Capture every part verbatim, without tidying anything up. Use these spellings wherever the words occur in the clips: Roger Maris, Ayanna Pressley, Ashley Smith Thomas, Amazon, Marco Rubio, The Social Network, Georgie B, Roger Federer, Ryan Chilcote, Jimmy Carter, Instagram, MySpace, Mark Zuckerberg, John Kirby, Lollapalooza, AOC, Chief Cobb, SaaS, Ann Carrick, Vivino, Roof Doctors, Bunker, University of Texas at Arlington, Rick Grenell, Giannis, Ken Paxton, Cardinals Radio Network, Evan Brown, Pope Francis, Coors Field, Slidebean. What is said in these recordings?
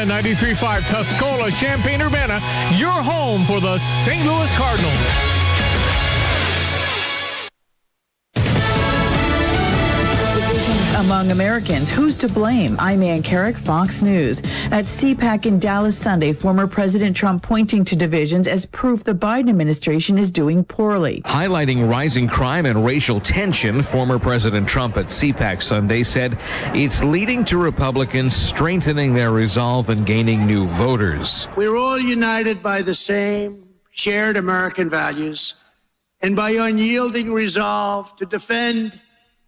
ninety-three point five Tuscola, Champaign-Urbana, your home for the Saint Louis Cardinals. Among Americans, who's to blame? I'm Ann Carrick, Fox News. At CPAC in Dallas Sunday, former President Trump pointing to divisions as proof the Biden administration is doing poorly. Highlighting rising crime and racial tension, former President Trump at CPAC Sunday said it's leading to Republicans strengthening their resolve and gaining new voters. We're all united by the same shared American values and by unyielding resolve to defend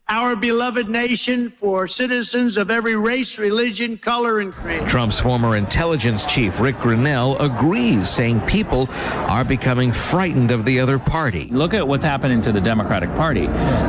our beloved nation for citizens of every race, religion, color, and creed. Trump's former intelligence chief, Rick Grenell, agrees, saying people are becoming frightened of the other party. Look at what's happening to the Democratic Party.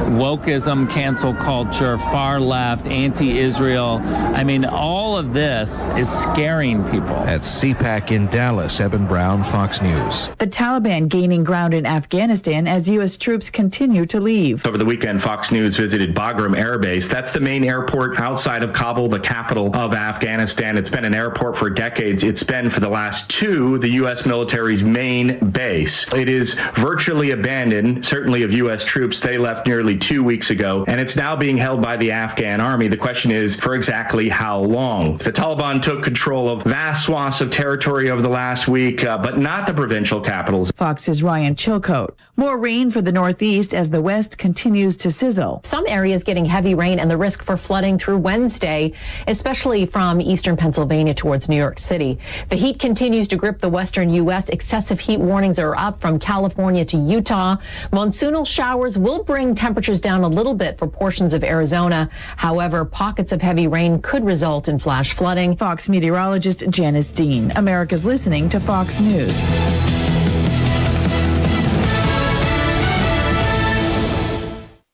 Wokeism, cancel culture, far left, anti-Israel. I mean, all of this is scaring people. At CPAC in Dallas, Evan Brown, Fox News. The Taliban gaining ground in Afghanistan as U S troops continue to leave. Over the weekend, Fox News visited Bagram Air Base. That's the main airport outside of Kabul, the capital of Afghanistan. It's been an airport for decades. It's been, for the last two, the U S military's main base. It is virtually abandoned, certainly of U S troops. They left nearly two weeks ago, and it's now being held by the Afghan army. The question is, for exactly how long? The Taliban took control of vast swaths of territory over the last week, uh, but not the provincial capitals. Fox's Ryan Chilcote. More rain for the Northeast as the West continues to sizzle. Some areas getting heavy rain and the risk for flooding through Wednesday, especially from eastern Pennsylvania towards New York City. The heat continues to grip the western U S. Excessive heat warnings are up from California to Utah. Monsoonal showers will bring temperatures down a little bit for portions of Arizona. However, pockets of heavy rain could result in flash flooding. Fox meteorologist Janice Dean. America's listening to Fox News.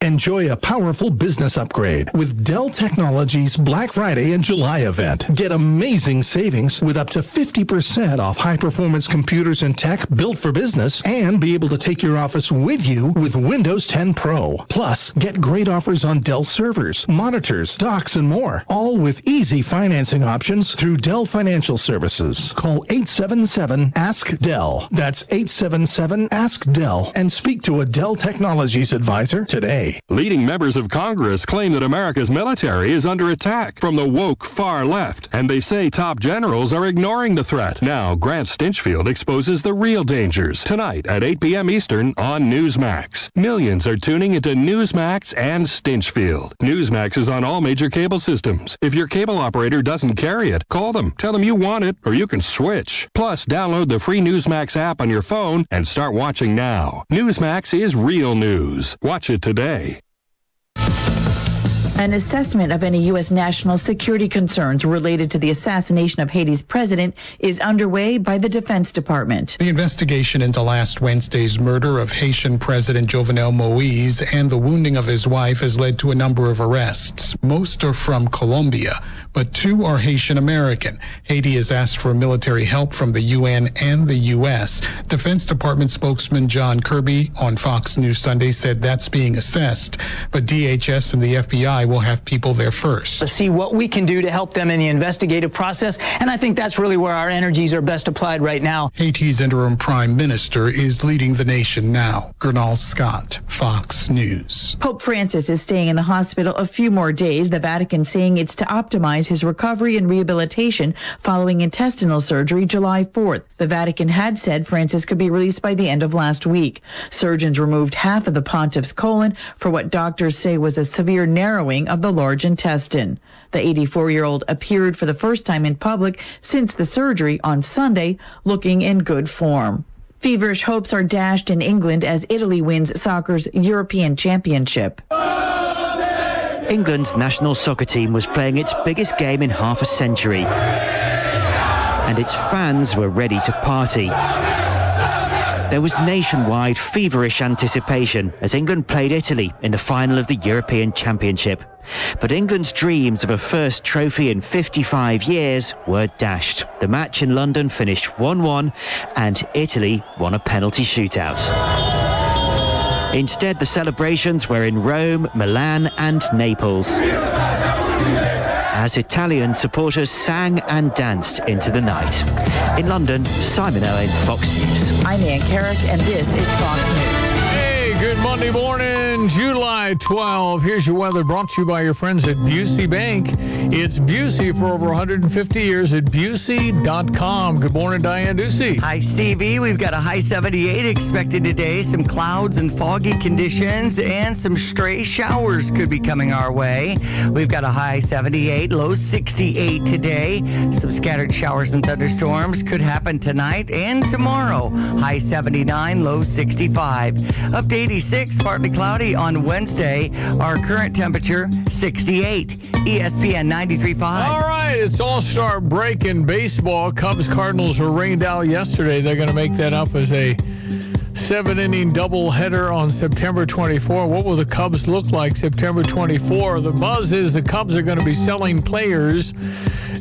Enjoy a powerful business upgrade with Dell Technologies Black Friday and July event. Get amazing savings with up to fifty percent off high-performance computers and tech built for business, and be able to take your office with you with Windows ten Pro. Plus, get great offers on Dell servers, monitors, docks, and more, all with easy financing options through Dell Financial Services. Call eight seven seven ask Dell. That's eight seven seven ask Dell, and speak to a Dell Technologies advisor today. Leading members of Congress claim that America's military is under attack from the woke far left, and they say top generals are ignoring the threat. Now, Grant Stinchfield exposes the real dangers tonight at eight p.m. Eastern on Newsmax. Millions are tuning into Newsmax and Stinchfield. Newsmax is on all major cable systems. If your cable operator doesn't carry it, call them. Tell them you want it, or you can switch. Plus, download the free Newsmax app on your phone and start watching now. Newsmax is real news. Watch it today. An assessment of any U S national security concerns related to the assassination of Haiti's president is underway by the Defense Department. The investigation into last Wednesday's murder of Haitian President Jovenel Moise and the wounding of his wife has led to a number of arrests. Most are from Colombia, but two are Haitian American. Haiti has asked for military help from the U N and the U S. Defense Department spokesman John Kirby on Fox News Sunday said that's being assessed, but D H S and the F B I we'll have people there first. To see what we can do to help them in the investigative process, and I think that's really where our energies are best applied right now. Haiti's interim prime minister is leading the nation now. Gernal Scott, Fox News. Pope Francis is staying in the hospital a few more days, the Vatican saying it's to optimize his recovery and rehabilitation following intestinal surgery July fourth. The Vatican had said Francis could be released by the end of last week. Surgeons removed half of the pontiff's colon for what doctors say was a severe narrowing of the large intestine. The eighty-four-year-old appeared for the first time in public since the surgery on Sunday, looking in good form. Feverish hopes are dashed in England as Italy wins soccer's European Championship. England's national soccer team was playing its biggest game in half a century, and its fans were ready to party. There was nationwide feverish anticipation as England played Italy in the final of the European Championship. But England's dreams of a first trophy in fifty-five years were dashed. The match in London finished one one, and Italy won a penalty shootout. Instead, the celebrations were in Rome, Milan, and Naples. as Italian supporters sang and danced into the night. In London, Simon Owen, Fox News. I'm Ann Carrick, and this is Fox News. Hey, good Monday morning, July twelfth. Here's your weather brought to you by your friends at Busey Bank. It's Busey for over one hundred fifty years at Busey dot com. Good morning, Diane Ducey. Hi, Stevie. We've got a high seventy-eight expected today. Some clouds and foggy conditions and some stray showers could be coming our way. We've got a high seventy-eight, low sixty-eight today. Some scattered showers and thunderstorms could happen tonight and tomorrow. High seventy-nine, low sixty-five. Up to eighty-six, partly cloudy on Wednesday. Our current temperature, sixty-eight. E S P N ninety-three point five. All right, it's all-star break in baseball. Cubs Cardinals were rained out yesterday. They're going to make that up as a seven-inning doubleheader on September twenty-fourth. What will the Cubs look like September twenty-fourth? The buzz is the Cubs are going to be selling players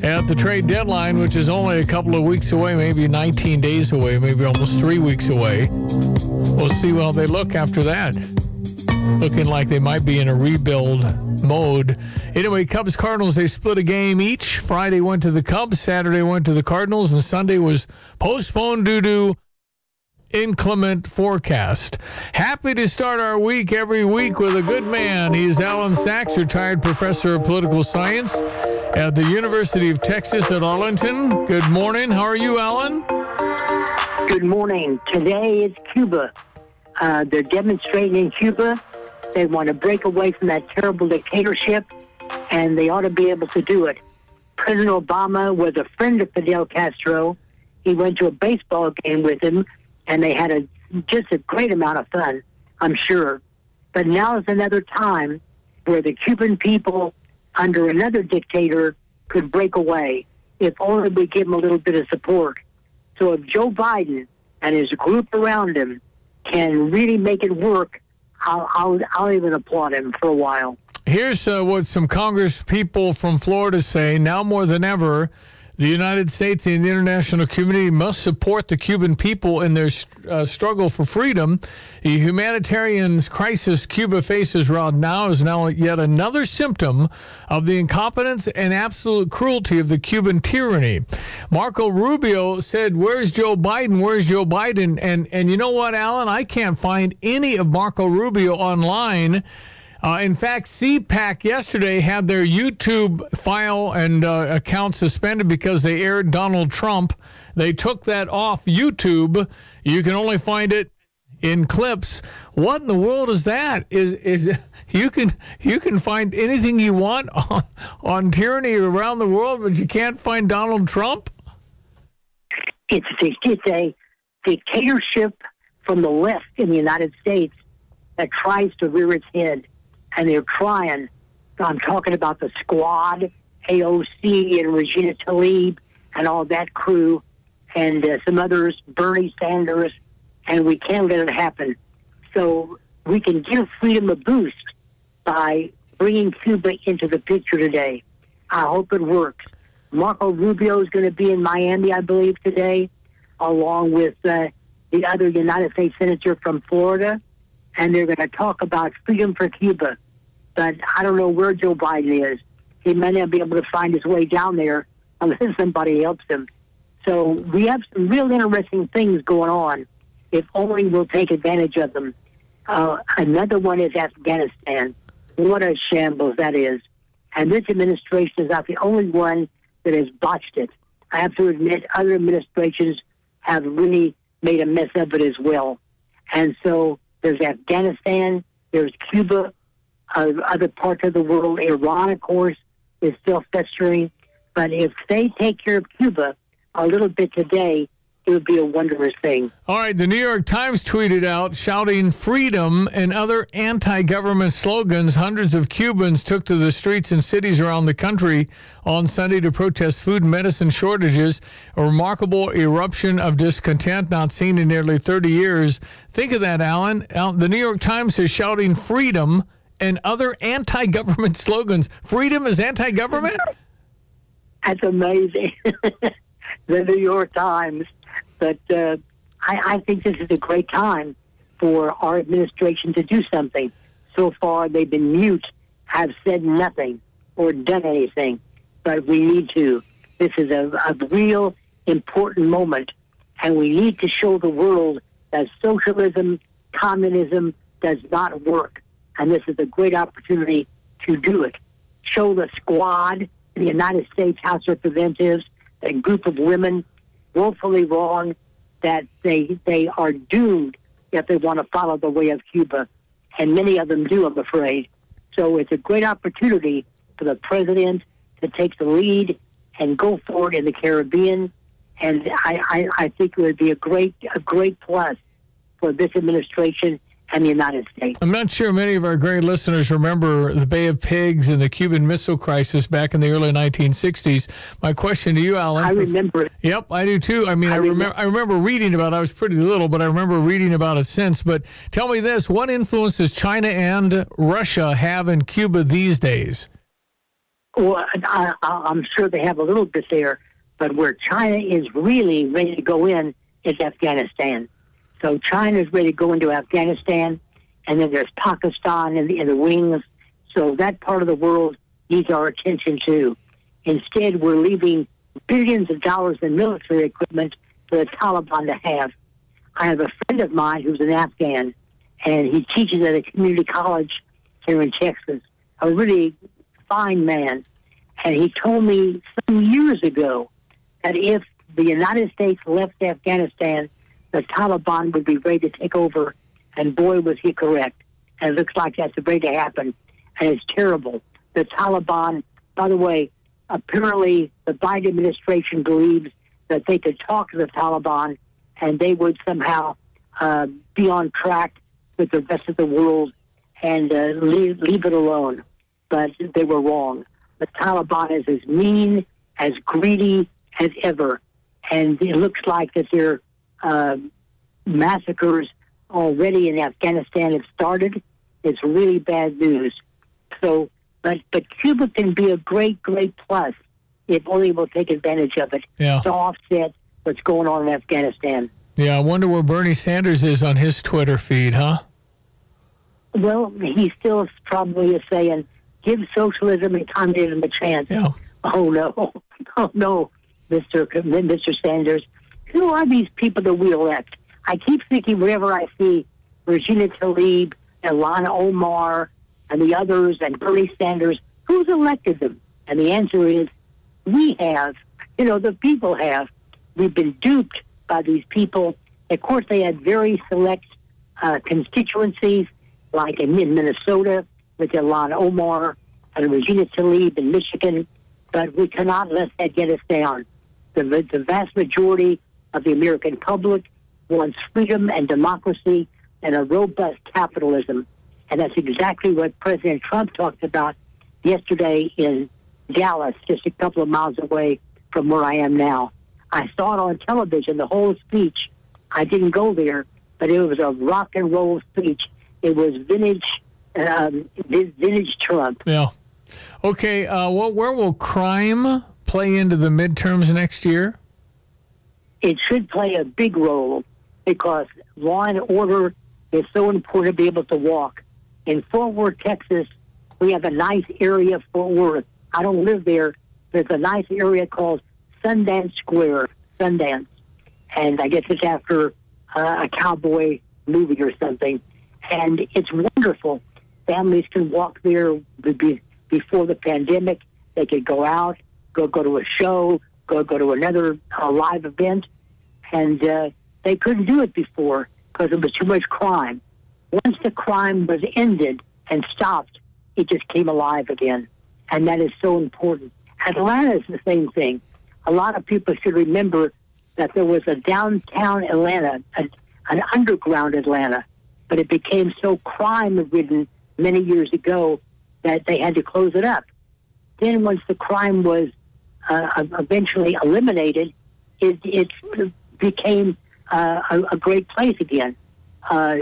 at the trade deadline, which is only a couple of weeks away, maybe nineteen days away, maybe almost three weeks away. We'll see how they look after that. Looking like they might be in a rebuild mode. Anyway, Cubs, Cardinals, they split a game each. Friday went to the Cubs, Saturday went to the Cardinals, and Sunday was postponed due to inclement forecast. Happy to start our week every week with a good man. He's Allan Saxe, retired professor of political science at the University of Texas at Arlington. Good morning. How are you, Allan? Good morning. Today is Cuba. Uh, they're demonstrating in Cuba. They want to break away from that terrible dictatorship, and they ought to be able to do it. President Obama was a friend of Fidel Castro. He went to a baseball game with him, and they had a just a great amount of fun, I'm sure. But now is another time where the Cuban people, under another dictator, could break away, if only we give them a little bit of support. So if Joe Biden and his group around him can really make it work, I'll, I'll, I'll even applaud him for a while. Here's uh, what some Congress people from Florida say. Now more than ever, the United States and the international community must support the Cuban people in their uh, struggle for freedom. The humanitarian crisis Cuba faces right now is now yet another symptom of the incompetence and absolute cruelty of the Cuban tyranny. Marco Rubio said, where's Joe Biden? Where's Joe Biden? And, and you know what, Allan? I can't find any of Marco Rubio online. Uh, in fact, C PAC yesterday had their YouTube file and uh, account suspended because they aired Donald Trump. They took that off YouTube. You can only find it in clips. What in the world is that? Is is you can you can find anything you want on on tyranny around the world, but you can't find Donald Trump? It's a, it's a dictatorship from the left in the United States that tries to rear its head. And they're trying. I'm talking about the Squad, A O C, and Regina Tlaib, and all that crew, and uh, some others, Bernie Sanders, and we can't let it happen. So we can give freedom a boost by bringing Cuba into the picture today. I hope it works. Marco Rubio is going to be in Miami, I believe, today, along with uh, the other United States senator from Florida. And they're going to talk about freedom for Cuba. But I don't know where Joe Biden is. He may not be able to find his way down there unless somebody helps him. So we have some real interesting things going on, if only we'll take advantage of them. Uh, another one is Afghanistan. What a shambles that is. And this administration is not the only one that has botched it. I have to admit, other administrations have really made a mess of it as well. And so there's Afghanistan, there's Cuba, uh, other parts of the world. Iran, of course, is still festering. But if they take care of Cuba a little bit today, it would be a wondrous thing. All right, the New York Times tweeted out, shouting freedom and other anti-government slogans, hundreds of Cubans took to the streets and cities around the country on Sunday to protest food and medicine shortages, a remarkable eruption of discontent not seen in nearly thirty years. Think of that, Allan. The New York Times is shouting freedom and other anti-government slogans. Freedom is anti-government? That's amazing. The New York Times. But uh, I, I think this is a great time for our administration to do something. So far, they've been mute, have said nothing, or done anything. but we need to. This is a, a real important moment, and we need to show the world that socialism, communism does not work, and this is a great opportunity to do it. Show the squad, the United States House of Representatives, a group of women woefully wrong, that they they are doomed if they want to follow the way of Cuba, and many of them do, I'm afraid. So it's a great opportunity for the president to take the lead and go forward in the Caribbean, and I, I, I think it would be a great a great plus for this administration and the United States. I'm not sure many of our great listeners remember the Bay of Pigs and the Cuban Missile Crisis back in the early nineteen sixties. My question to you, Alan. I remember it. Yep, I do too. I mean, I, I remember I remember reading about it. I was pretty little, but I remember reading about it since. But tell me this, what influence does China and Russia have in Cuba these days? Well, I, I'm sure they have a little bit there, but where China is really ready to go in is Afghanistan. So China's ready to go into Afghanistan, and then there's Pakistan in the, in the wings. So that part of the world needs our attention too. Instead, we're leaving billions of dollars in military equipment for the Taliban to have. I have a friend of mine who's an Afghan, and he teaches at a community college here in Texas, a really fine man. And he told me some years ago that if the United States left Afghanistan, the Taliban would be ready to take over, and boy, was he correct. And it looks like that's ready to happen, and it's terrible. The Taliban, by the way, apparently the Biden administration believes that they could talk to the Taliban, and they would somehow uh, be on track with the rest of the world and uh, leave, leave it alone. But they were wrong. The Taliban is as mean, as greedy as ever, and it looks like that they're Uh, massacres already in Afghanistan have started. It's really bad news. So, but but Cuba can be a great, great plus if only we'll take advantage of it yeah. to offset what's going on in Afghanistan. Yeah, I wonder where Bernie Sanders is on his Twitter feed, huh? Well, he still probably is saying, give socialism and communism a chance. Yeah. Oh, no. Oh, no, Mister Mister Sanders. Who are these people that we elect? I keep thinking whenever I see Regina Tlaib, Ilhan Omar, and the others, and Bernie Sanders, who's elected them? And the answer is, we have. You know, the people have. We've been duped by these people. Of course, they had very select uh, constituencies, like in Minnesota with Ilhan Omar and Regina Tlaib in Michigan. But we cannot let that get us down. The, the vast majority of the American public wants freedom and democracy and a robust capitalism. And that's exactly what President Trump talked about yesterday in Dallas, just a couple of miles away from where I am now. I saw it on television, the whole speech. I didn't go there, but it was a rock and roll speech. It was vintage, um, vintage Trump. Yeah. Okay, uh, well, where will crime play into the midterms next year? It should play a big role because law and order is so important to be able to walk. In Fort Worth, Texas, we have a nice area of Fort Worth. I don't live there. There's a nice area called Sundance Square, Sundance. And I guess it's after uh, a cowboy movie or something. And it's wonderful. Families can walk there before the pandemic. They could go out, go go to a show, Go, go to another uh, live event, and uh, they couldn't do it before because it was too much crime. Once the crime was ended and stopped, it just came alive again, and that is so important. Atlanta is the same thing. A lot of people should remember that there was a downtown Atlanta, a, an underground Atlanta, but it became so crime-ridden many years ago that they had to close it up. Then once the crime was Uh, eventually eliminated, it, it became uh, a, a great place again, uh,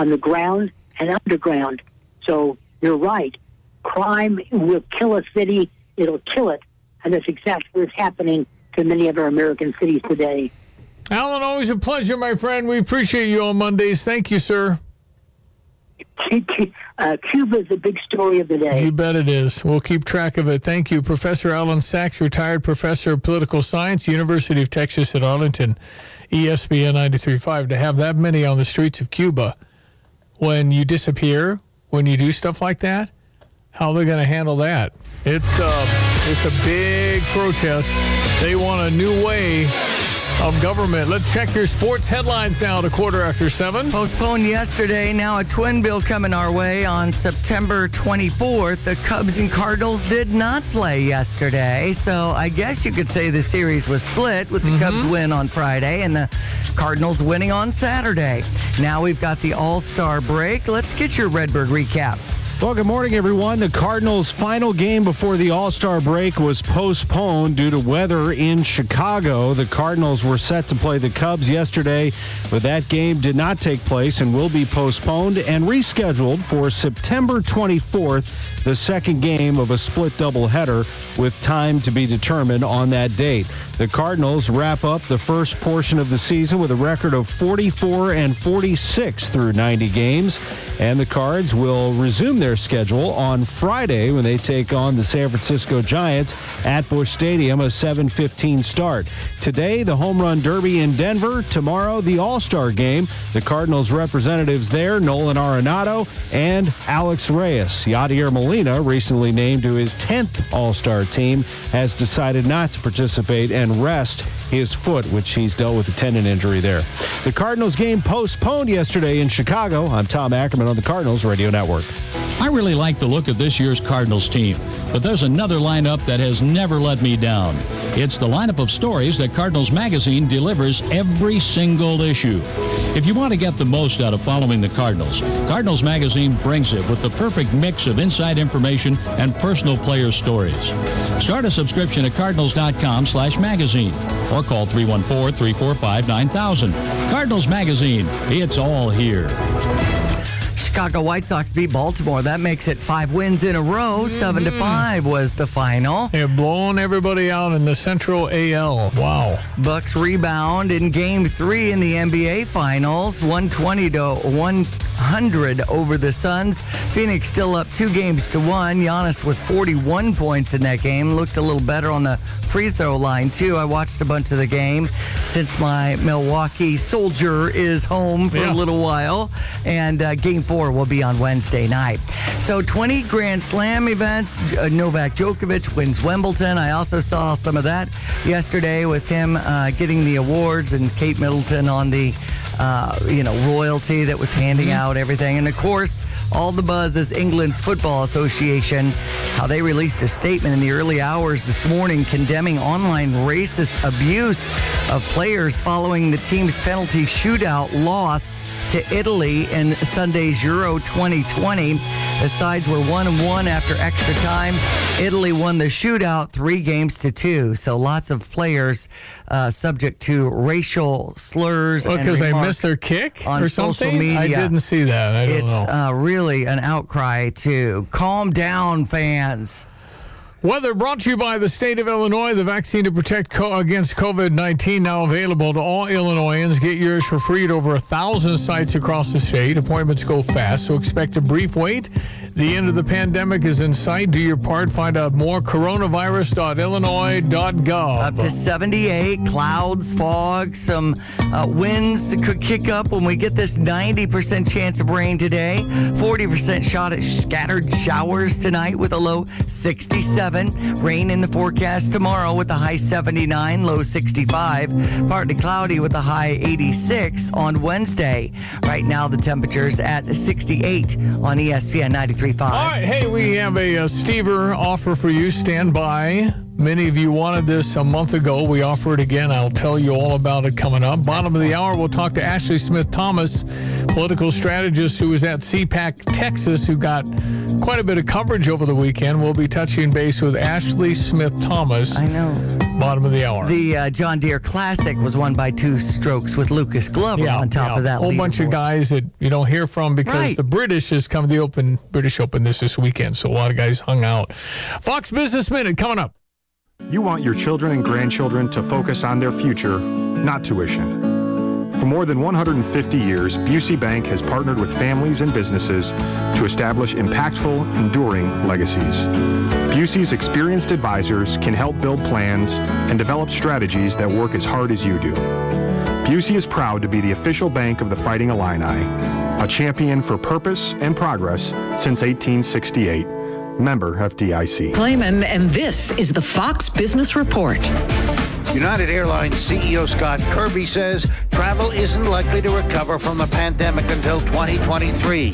on the ground and underground. So you're right. Crime will kill a city. It'll kill it. And that's exactly what's happening to many of our American cities today. Allan, always a pleasure, my friend. We appreciate you on Mondays. Thank you, sir. Uh, Cuba is the big story of the day. You bet it is. We'll keep track of it. Thank you, Professor Allan Saxe, retired professor of political science, University of Texas at Arlington, E S P N ninety-three point five. To have that many on the streets of Cuba when you disappear, when you do stuff like that, how they're going to handle that? It's uh, it's a big protest. They want a new way of government. Let's check your sports headlines now at a quarter after seven. Postponed yesterday, now a twin bill coming our way on September twenty-fourth. The Cubs and Cardinals did not play yesterday, so I guess you could say the series was split with the mm-hmm. Cubs win on Friday and the Cardinals winning on Saturday. Now we've got the All-Star break. Let's get your Redbird recap. Well, good morning, everyone. The Cardinals' final game before the All-Star break was postponed due to weather in Chicago. The Cardinals were set to play the Cubs yesterday, but that game did not take place and will be postponed and rescheduled for September twenty-fourth, the second game of a split doubleheader with time to be determined on that date. The Cardinals wrap up the first portion of the season with a record of forty-four and forty-six through ninety games, and the Cards will resume their Their schedule on Friday when they take on the San Francisco Giants at Busch Stadium, a seven fifteen start. Today, the Home Run Derby in Denver. Tomorrow, the All-Star Game. The Cardinals representatives there, Nolan Arenado and Alex Reyes. Yadier Molina, recently named to his tenth All-Star team, has decided not to participate and rest his foot, which he's dealt with a tendon injury there. The Cardinals game postponed yesterday in Chicago. I'm Tom Ackerman on the Cardinals Radio Network. I really like the look of this year's Cardinals team, but there's another lineup that has never let me down. It's the lineup of stories that Cardinals Magazine delivers every single issue. If you want to get the most out of following the Cardinals, Cardinals Magazine brings it with the perfect mix of inside information and personal player stories. Start a subscription at cardinals.com slash magazine or call three one four, three four five, nine thousand. Cardinals Magazine, it's all here. Chicago White Sox beat Baltimore. That makes it five wins in a row. Mm-hmm. Seven to five was the final. They're blowing everybody out in the Central A L. Wow. Bucks rebound in game three in the N B A Finals, one twenty to one hundred over the Suns. Phoenix still up two games to one. Giannis with forty-one points in that game. Looked a little better on the free throw line, too. I watched a bunch of the game since my Milwaukee Soldier is home for yeah. a little while. And uh, game four will be on Wednesday night. So twenty Grand Slam events. Uh, Novak Djokovic wins Wimbledon. I also saw some of that yesterday with him uh, getting the awards and Kate Middleton on the uh, you know royalty that was handing mm-hmm. out everything. And of course, all the buzz is England's Football Association, how they released a statement in the early hours this morning condemning online racist abuse of players following the team's penalty shootout loss to Italy in Sunday's Euro twenty twenty. The sides were one and one after extra time. Italy won the shootout three games to two. So lots of players uh, subject to racial slurs well, and remarks because they missed their kick on or social something? Media. I didn't see that. I don't it's know. Uh, really an outcry to calm down, fans. Weather brought to you by the state of Illinois. The vaccine to protect co- against COVID nineteen now available to all Illinoisans. Get yours for free at over a thousand sites across the state. Appointments go fast, so expect a brief wait. The end of the pandemic is in sight. Do your part. Find out more. coronavirus dot illinois dot gov. Up to seventy-eight, clouds, fog, some uh, winds that could kick up when we get this ninety percent chance of rain today. forty percent shot at scattered showers tonight with a low sixty-seven. Rain in the forecast tomorrow with a high seventy-nine, low sixty-five. Partly cloudy with a high eighty-six on Wednesday. Right now, the temperature's at sixty-eight on E S P N ninety-three point five. All right, hey, we have a, a Stever offer for you. Stand by. Many of you wanted this a month ago. We offer it again. I'll tell you all about it coming up. Bottom of the hour, we'll talk to Ashley Smith Thomas, political strategist who was at CPAC Texas, who got quite a bit of coverage over the weekend. We'll be touching base with Ashley Smith Thomas. I know. Bottom of the hour. The uh, John Deere Classic was won by two strokes with Lucas Glover yeah, on top yeah. of that. A whole bunch of guys that you don't hear from because right. the British has come to the Open British Open this this weekend, so a lot of guys hung out. Fox Business Minute coming up. You want your children and grandchildren to focus on their future, not tuition. For more than one hundred fifty years, Busey Bank has partnered with families and businesses to establish impactful, enduring legacies. Busey's experienced advisors can help build plans and develop strategies that work as hard as you do. Busey is proud to be the official bank of the Fighting Illini, a champion for purpose and progress since eighteen sixty-eight. Member F D I C. Clayman, and this is the Fox Business Report. United Airlines C E O Scott Kirby says travel isn't likely to recover from the pandemic until twenty twenty-three.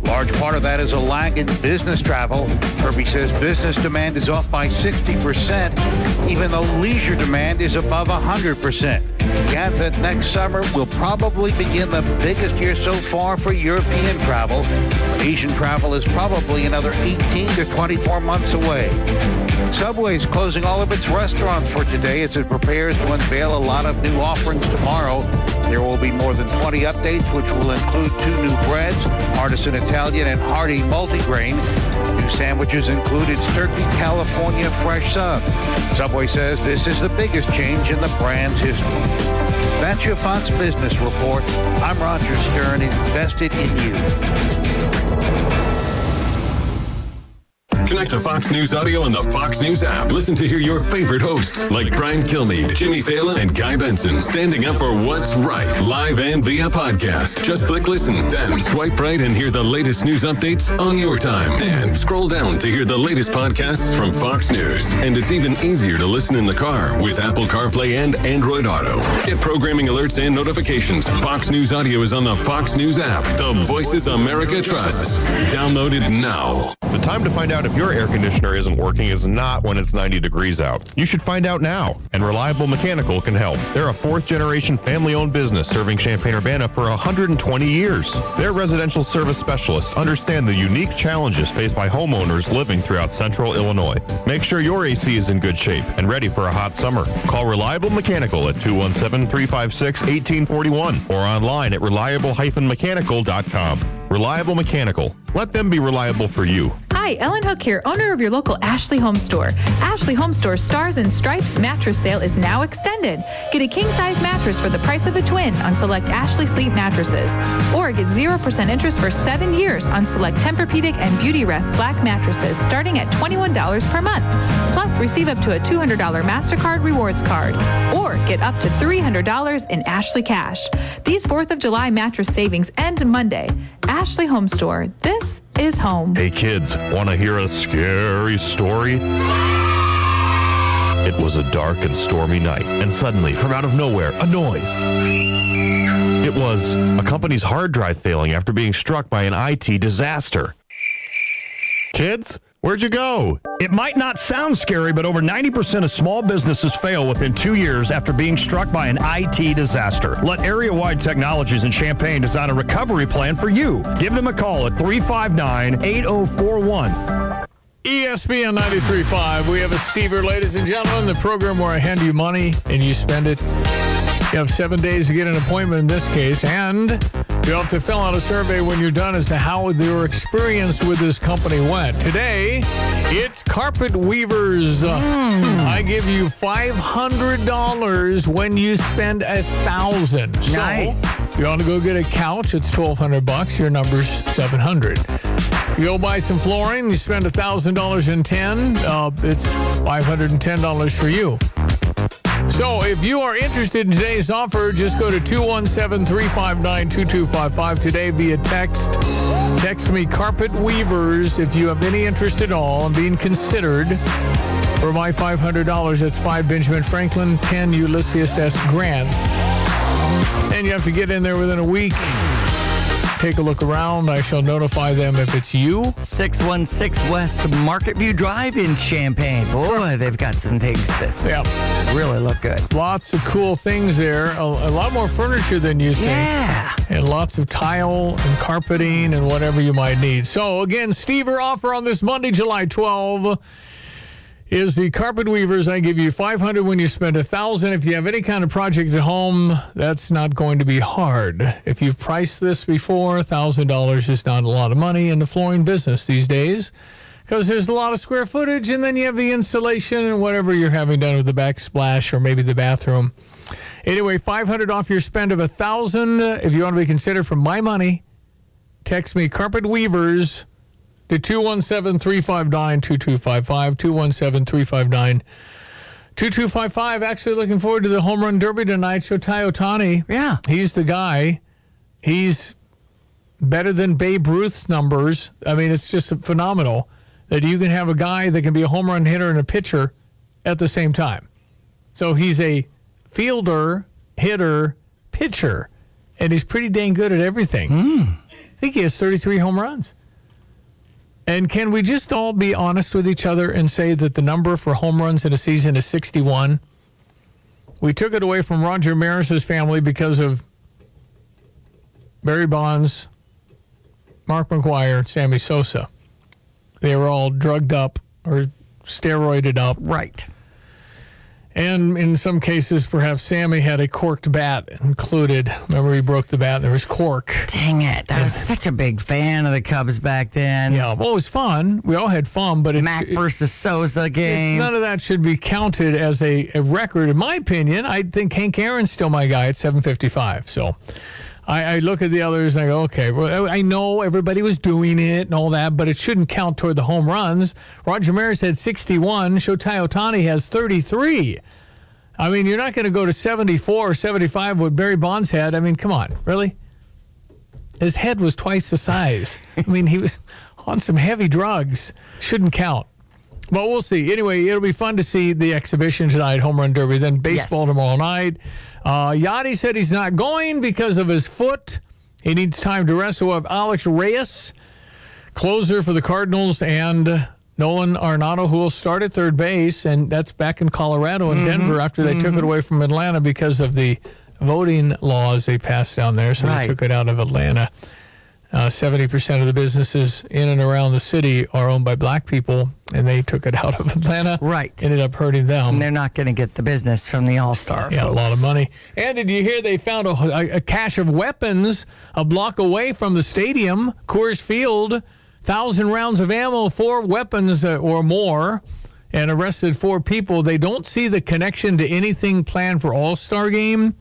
Large part of that is a lag in business travel. Kirby says business demand is off by sixty percent, even though leisure demand is above one hundred percent. He adds that next summer will probably begin the biggest year so far for European travel. Asian travel is probably another eighteen to twenty-four months away. Subway's closing all of its restaurants for today as it prepares to unveil a lot of new offerings tomorrow. There will be more than twenty updates, which will include two new breads, Artisan Italian and Hearty Multigrain. New sandwiches include its Turkey California Fresh Sub. Subway says this is the biggest change in the brand's history. That's your Fox Business Report. I'm Roger Stern, invested in you. Connect to Fox News Audio on the Fox News app. Listen to hear your favorite hosts like Brian Kilmeade, Jimmy Fallon, and Guy Benson standing up for what's right, live and via podcast. Just click listen, then swipe right and hear the latest news updates on your time. And scroll down to hear the latest podcasts from Fox News. And it's even easier to listen in the car with Apple CarPlay and Android Auto. Get programming alerts and notifications. Fox News Audio is on the Fox News app. The Voices America trusts. Download it now. The time to find out if your air conditioner isn't working is not when it's ninety degrees out. You should find out now, and Reliable Mechanical can help. They're a fourth-generation family-owned business serving Champaign-Urbana for one hundred twenty years. Their residential service specialists understand the unique challenges faced by homeowners living throughout central Illinois. Make sure your A C is in good shape and ready for a hot summer. Call Reliable Mechanical at two one seven, three five six, one eight four one or online at reliable dash mechanical dot com. Reliable Mechanical. Let them be reliable for you. Hi, Ellen Hook here, owner of your local Ashley Home Store. Ashley Home Store's Stars and Stripes mattress sale is now extended. Get a king-size mattress for the price of a twin on select Ashley Sleep mattresses. Or get zero percent interest for seven years on select Tempur-Pedic and Beautyrest black mattresses starting at twenty-one dollars per month. Plus, receive up to a two hundred dollars MasterCard rewards card. Or get up to three hundred dollars in Ashley Cash. These fourth of July mattress savings end Monday. Ashley Home Store. This is home. Hey kids, want to hear a scary story? It was a dark and stormy night, and suddenly, from out of nowhere, a noise. It was a company's hard drive failing after being struck by an I T disaster. Kids? Where'd you go? It might not sound scary, but over ninety percent of small businesses fail within two years after being struck by an I T disaster. Let Area-Wide Technologies in Champaign design a recovery plan for you. Give them a call at three five nine, eight zero four one. E S P N ninety-three point five. We have a Stever, ladies and gentlemen, the program where I hand you money and you spend it. You have seven days to get an appointment in this case, and you'll have to fill out a survey when you're done as to how your experience with this company went. Today, it's Carpet Weavers. Mm. I give you five hundred dollars when you spend one thousand dollars. Nice. So, you want to go get a couch, it's twelve hundred bucks. Your number's seven hundred dollars. You go buy some flooring, you spend one thousand dollars and ten, uh, it's five hundred ten dollars for you. So if you are interested in today's offer, just go to two one seven, three five nine, two two five five today via text. Text me Carpet Weavers if you have any interest at all in being considered for my five hundred dollars. That's five Benjamin Franklin, ten Ulysses S. Grants. And you have to get in there within a week. Take a look around. I shall notify them if it's you. six one six West Market View Drive in Champaign. Boy, they've got some things that yeah. really look good. Lots of cool things there. A, a lot more furniture than you think. Yeah. And lots of tile and carpeting and whatever you might need. So, again, Steve, our offer on this Monday, July twelfth. Is the Carpet Weavers. I give you five hundred when you spend one thousand. If you have any kind of project at home, that's not going to be hard. If you've priced this before, one thousand dollars is not a lot of money in the flooring business these days. because there's a lot of square footage, and then you have the insulation and whatever you're having done with the backsplash or maybe the bathroom. Anyway, five hundred dollars off your spend of one thousand dollars. If you want to be considered for my money, text me Carpet Weavers to two one seven, three five nine, two two five five, two one seven, three five nine, two two five five. Actually looking forward to the home run derby tonight. Shohei Ohtani. Yeah. He's the guy. He's better than Babe Ruth's numbers. I mean, it's just phenomenal that you can have a guy that can be a home run hitter and a pitcher at the same time. So he's a fielder, hitter, pitcher, and he's pretty dang good at everything. Mm. I think he has thirty-three home runs. And can we just all be honest with each other and say that the number for home runs in a season is sixty-one? We took it away from Roger Maris' family because of Barry Bonds, Mark McGwire, Sammy Sosa. They were all drugged up or steroided up. Right. And in some cases, perhaps Sammy had a corked bat included. Remember, he broke the bat and there was cork. Dang it. I was such a big fan of the Cubs back then. Yeah, well, it was fun. We all had fun, but it's... Mac versus Sosa game. None of that should be counted as a, a record. In my opinion, I think Hank Aaron's still my guy at seven fifty-five. So I, I look at the others and I go, okay, well, I know everybody was doing it and all that, but it shouldn't count toward the home runs. Roger Maris had sixty-one. Shohei Ohtani has thirty-three. I mean, you're not going to go to seventy-four or seventy-five what Barry Bonds had. I mean, come on, really? His head was twice the size. I mean, he was on some heavy drugs. Shouldn't count. But we'll see. Anyway, it'll be fun to see the exhibition tonight, Home Run Derby, then baseball yes. tomorrow night. Uh, Yachty said he's not going because of his foot. He needs time to rest. So we'll have Alex Reyes, closer for the Cardinals, and Nolan Arenado, who will start at third base, and that's back in Colorado and mm-hmm. Denver after they mm-hmm. took it away from Atlanta because of the voting laws they passed down there. So right. they took it out of Atlanta. Uh, seventy percent of the businesses in and around the city are owned by black people, and they took it out of Atlanta. Right. Ended up hurting them. And they're not going to get the business from the All-Star. Yeah, folks. A lot of money. And did you hear they found a, a cache of weapons a block away from the stadium, Coors Field, one thousand rounds of ammo, four weapons or more, and arrested four people. They don't see the connection to anything planned for All-Star game.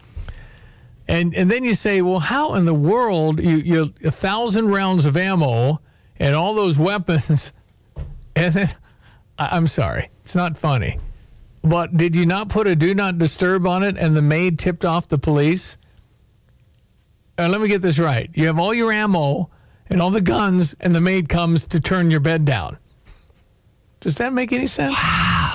And and then you say, well, how in the world you you a thousand rounds of ammo and all those weapons, and then I, I'm sorry, it's not funny, but did you not put a do not disturb on it? And the maid tipped off the police. Uh, let me get this right: you have all your ammo and all the guns, and the maid comes to turn your bed down. Does that make any sense? Wow.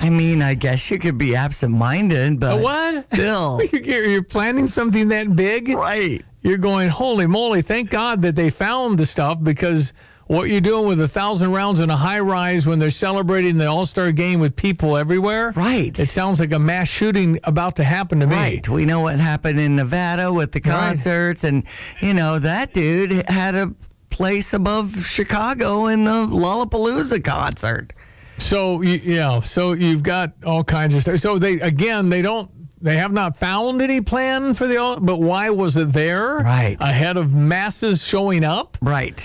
I mean, I guess you could be absent-minded, but what? Still. You're planning something that big? Right. You're going, holy moly, thank God that they found the stuff, because what you're doing with a thousand rounds in a high-rise when they're celebrating the All-Star game with people everywhere? Right. It sounds like a mass shooting about to happen to me. Right. We know what happened in Nevada with the concerts, right. and, you know, that dude had a place above Chicago in the Lollapalooza concert. So, yeah, so you've got all kinds of stuff. So, they again, they don't, they have not found any plan for the, but why was it there? Right. Ahead of masses showing up? Right.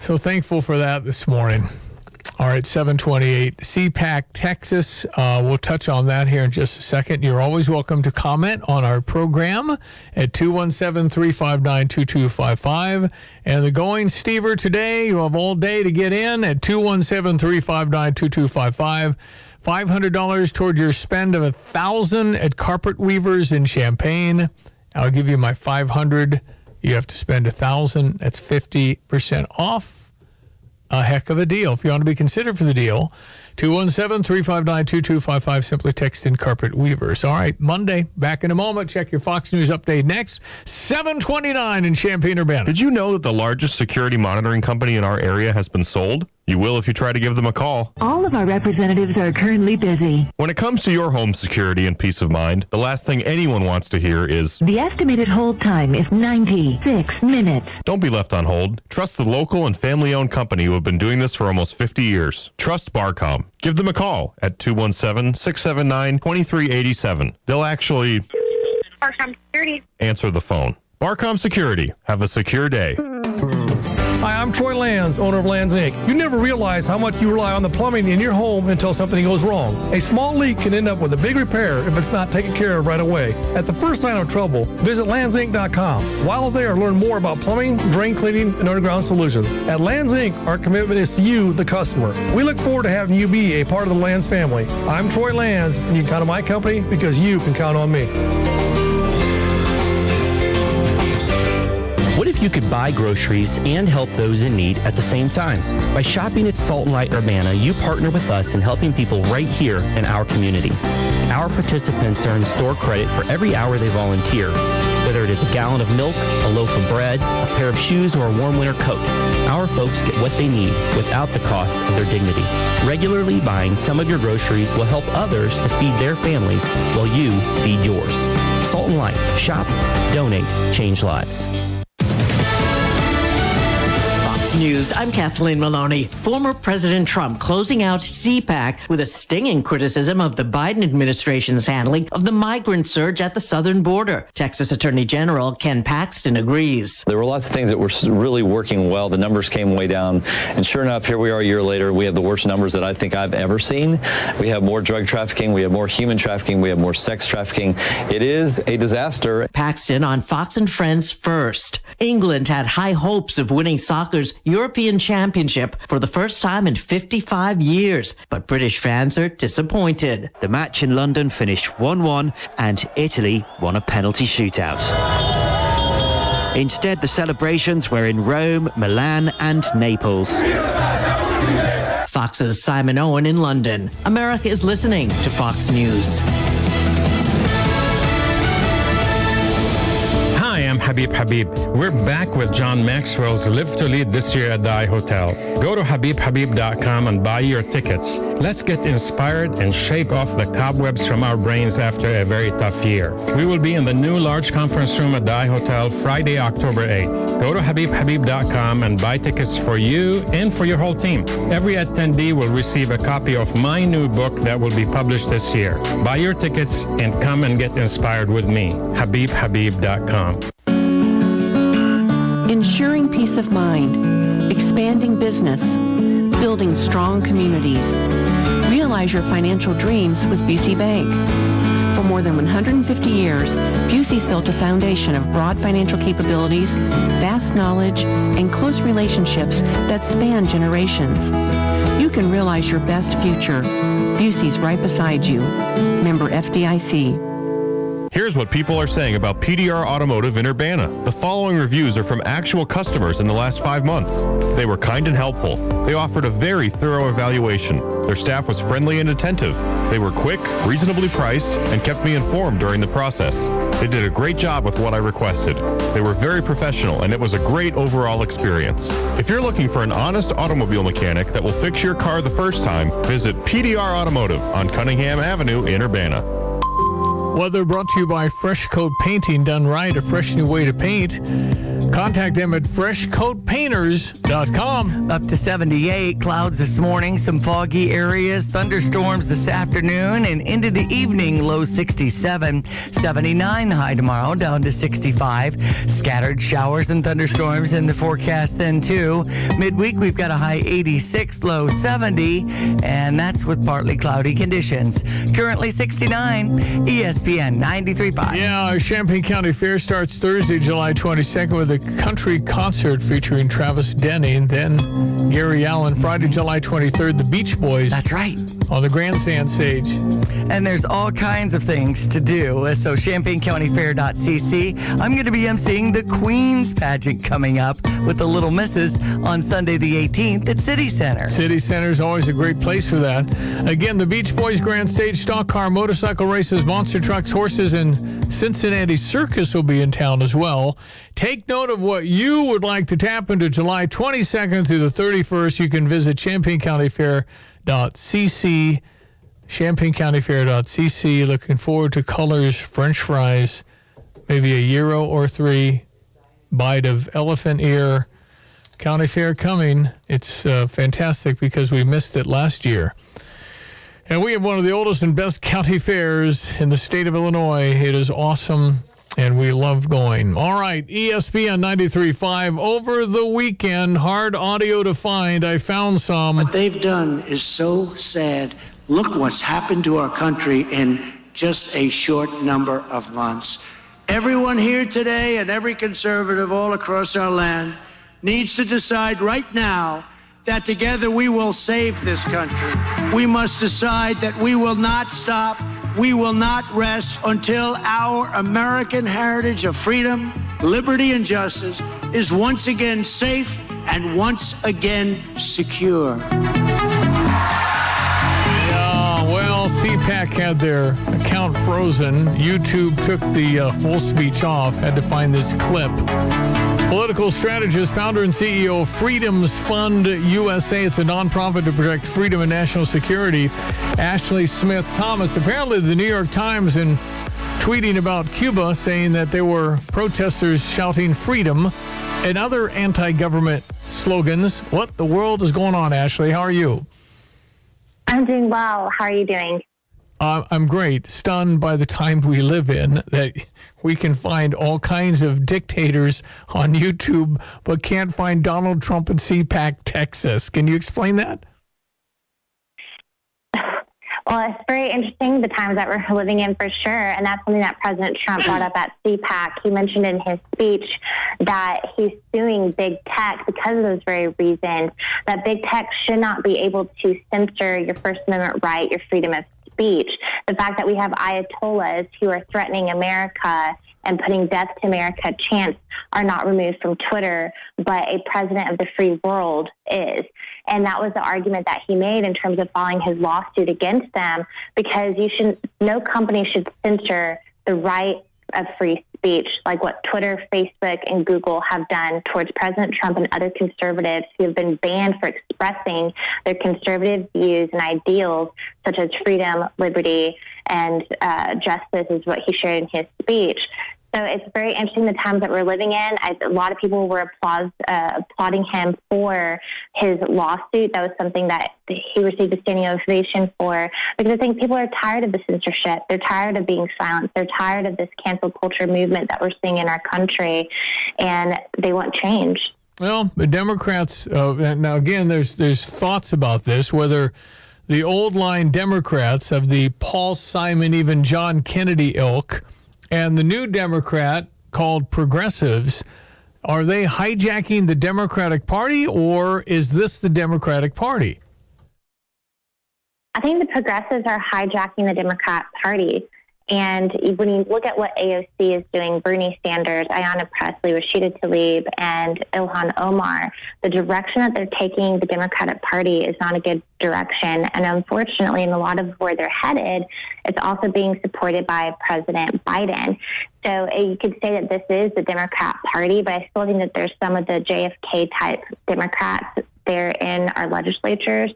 So, thankful for that this morning. All right, seven twenty-eight, C PAC, Texas. Uh, we'll touch on that here in just a second. You're always welcome to comment on our program at two one seven, three five nine, two two five five. And the Going Stever today, you have all day to get in at two one seven, three five nine, two two five five. five hundred dollars toward your spend of one thousand dollars at Carpet Weavers in Champaign. I'll give you my five hundred dollars. You have to spend one thousand dollars. That's fifty percent off. A heck of a deal. If you want to be considered for the deal, two one seven, three five nine, two two five five. Simply text in Carpet Weavers. All right, Monday, back in a moment. Check your Fox News update next. seven twenty-nine in Champaign-Urbana. Did you know that the largest security monitoring company in our area has been sold? You will if you try to give them a call. All of our representatives are currently busy. When it comes to your home security and peace of mind, the last thing anyone wants to hear is the estimated hold time is ninety-six minutes. Don't be left on hold. Trust the local and family-owned company who have been doing this for almost fifty years. Trust Barcom. Give them a call at two one seven, six seven nine, two three eight seven. They'll actually Barcom Security. Answer the phone. Barcom Security. Have a secure day. Hi, I'm Troy Lands, owner of Lands Incorporated. You never realize how much you rely on the plumbing in your home until something goes wrong. A small leak can end up with a big repair if it's not taken care of right away. At the first sign of trouble, visit lands inc dot com. While there, learn more about plumbing, drain cleaning, and underground solutions. At Lands Incorporated, our commitment is to you, the customer. We look forward to having you be a part of the Lands family. I'm Troy Lands, and you can count on my company because you can count on me. What if you could buy groceries and help those in need at the same time? By shopping at Salt and Light Urbana, you partner with us in helping people right here in our community. Our participants earn store credit for every hour they volunteer, whether it is a gallon of milk, a loaf of bread, a pair of shoes, or a warm winter coat. Our folks get what they need without the cost of their dignity. Regularly buying some of your groceries will help others to feed their families while you feed yours. Salt and Light. Shop, donate, change lives. News. I'm Kathleen Maloney. Former President Trump closing out C PAC with a stinging criticism of the Biden administration's handling of the migrant surge at the southern border. Texas Attorney General Ken Paxton agrees. There were lots of things that were really working well. The numbers came way down. And sure enough, here we are a year later. We have the worst numbers that I think I've ever seen. We have more drug trafficking. We have more human trafficking. We have more sex trafficking. It is a disaster. Paxton on Fox and Friends First. England had high hopes of winning soccer's European Championship for the first time in fifty-five years, but British fans are disappointed. The match in London finished one one and Italy won a penalty shootout. Instead, the celebrations were in Rome, Milan and Naples. Fox's Simon Owen in London. America is listening to Fox News. I'm Habib Habib. We're back with John Maxwell's Live to Lead this year at the I Hotel. Go to habib habib dot com and buy your tickets. Let's get inspired and shake off the cobwebs from our brains after a very tough year. We will be in the new large conference room at the I Hotel Friday, October eighth. Go to habib habib dot com and buy tickets for you and for your whole team. Every attendee will receive a copy of my new book that will be published this year. Buy your tickets and come and get inspired with me. habib habib dot com. Ensuring peace of mind, expanding business, building strong communities. Realize your financial dreams with Busey Bank. For more than one hundred fifty years, Busey's built a foundation of broad financial capabilities, vast knowledge, and close relationships that span generations. You can realize your best future. Busey's right beside you. Member F D I C. Here's what people are saying about P D R Automotive in Urbana. The following reviews are from actual customers in the last five months. They were kind and helpful. They offered a very thorough evaluation. Their staff was friendly and attentive. They were quick, reasonably priced, and kept me informed during the process. They did a great job with what I requested. They were very professional, and it was a great overall experience. If you're looking for an honest automobile mechanic that will fix your car the first time, visit P D R Automotive on Cunningham Avenue in Urbana. Weather brought to you by Fresh Coat Painting, done right, a fresh new way to paint. Contact them at fresh coat painters dot com. Up to seventy-eight, clouds this morning, some foggy areas, thunderstorms this afternoon, and into the evening, low sixty-seven. seventy-nine high tomorrow, down to sixty-five. Scattered showers and thunderstorms in the forecast then, too. Midweek, we've got a high eighty-six, low seventy, and that's with partly cloudy conditions. Currently sixty-nine, E S P N. ninety-three point five. Yeah, our Champaign County Fair starts Thursday, July twenty-second, with a country concert featuring Travis Denny, and then Gary Allen. Friday, July twenty-third, the Beach Boys. That's right. On the grandstand stage. And there's all kinds of things to do. So champaign county fair dot c c. I'm going to be emceeing the Queen's Pageant coming up with the Little Misses on Sunday the eighteenth at City Center. City Center is always a great place for that. Again, the Beach Boys Grand Stage, stock car, motorcycle races, monster trucks, horses, and Cincinnati Circus will be in town as well. Take note of what you would like to tap into July twenty-second through the thirty-first. You can visit champaign county fair dot c c. champaign county fair dot c c. Looking forward to colors, French fries, maybe a gyro or three, bite of elephant ear. County Fair coming. It's uh, fantastic because we missed it last year. And we have one of the oldest and best county fairs in the state of Illinois. It is awesome. And we love going. All right, E S P N ninety-three point five. Over the weekend, hard audio to find. I found some. What they've done is so sad. Look what's happened to our country in just a short number of months. Everyone here today and every conservative all across our land needs to decide right now that together we will save this country. We must decide that we will not stop. We will not rest until our American heritage of freedom, liberty, and justice is once again safe and once again secure. Yeah, well, C PAC had their account frozen. YouTube took the uh, full speech off. Had to find this clip. Political strategist, founder and C E O of Freedoms Fund U S A. It's a nonprofit to protect freedom and national security. Ashley Smith Thomas. Apparently, the New York Times, in tweeting about Cuba, saying that there were protesters shouting freedom and other anti-government slogans. What the world is going on, Ashley? How are you? I'm doing well. How are you doing? Uh, I'm great. Stunned by the time we live in, that we can find all kinds of dictators on YouTube, but can't find Donald Trump in C PAC, Texas. Can you explain that? Well, it's very interesting, the times that we're living in, for sure. And that's something that President Trump brought up at C PAC. He mentioned in his speech that he's suing big tech because of those very reasons, that big tech should not be able to censor your First Amendment right, your freedom of speech. The fact that we have ayatollahs who are threatening America and putting death to America chants are not removed from Twitter, but a president of the free world is. And that was the argument that he made in terms of filing his lawsuit against them, because you should, no company should censor the right of free speech like what Twitter, Facebook, and Google have done towards President Trump and other conservatives who have been banned for expressing their conservative views and ideals, such as freedom, liberty, and uh, justice is what he shared in his speech. So it's very interesting, the times that we're living in. I, a lot of people were applause, uh, applauding him for his lawsuit. That was something that he received a standing ovation for, because I think people are tired of the censorship. They're tired of being silenced. They're tired of this cancel culture movement that we're seeing in our country, and they want change. Well, the Democrats, uh, now again, there's there's thoughts about this, whether the old line Democrats of the Paul Simon, even John Kennedy ilk, and the new Democrat called progressives, are they hijacking the Democratic Party, or is this the Democratic Party? I think the progressives are hijacking the Democrat Party. And when you look at what A O C is doing, Bernie Sanders, Ayanna Pressley, Rashida Tlaib, and Ilhan Omar, the direction that they're taking the Democratic Party is not a good direction. And unfortunately, in a lot of where they're headed, it's also being supported by President Biden. So you could say that this is the Democrat Party, but I still think that there's some of the J F K-type Democrats there in our legislatures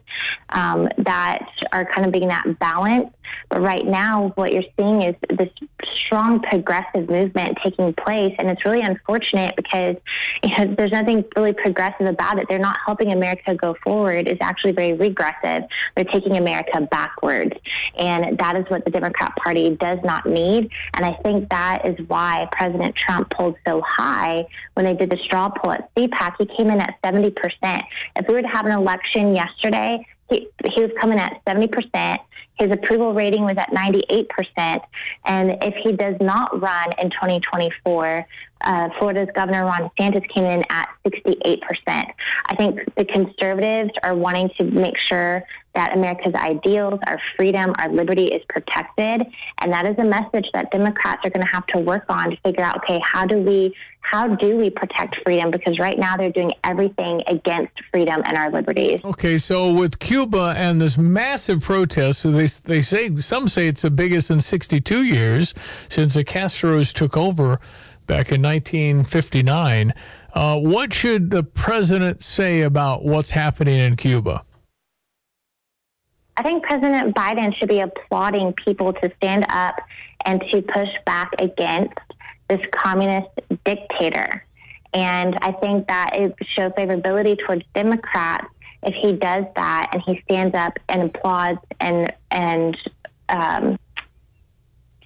um, that are kind of being that balance. But right now, what you're seeing is this strong progressive movement taking place, and it's really unfortunate because, you know, there's nothing really progressive about it. They're not helping America go forward. It's actually very regressive. They're taking America backwards, and that is what the Democrat Party does not need. And I think that is why President Trump pulled so high when they did the straw poll at C PAC. He came in at seventy percent. If we were to have an election yesterday, he, he was coming at seventy percent. His approval rating was at ninety-eight percent. And if he does not run in twenty twenty-four, uh, Florida's Governor Ron DeSantis came in at sixty-eight percent. I think the conservatives are wanting to make sure that America's ideals, our freedom, our liberty is protected. And that is a message that Democrats are going to have to work on to figure out, okay, how do we how do we protect freedom? Because right now they're doing everything against freedom and our liberties. Okay, so with Cuba and this massive protest, so they, they say, some say it's the biggest in sixty-two years since the Castros took over back in nineteen fifty-nine. Uh, what should the president say about what's happening in Cuba? I think President Biden should be applauding people to stand up and to push back against this communist dictator. And I think that it shows favorability towards Democrats if he does that and he stands up and applauds and and um,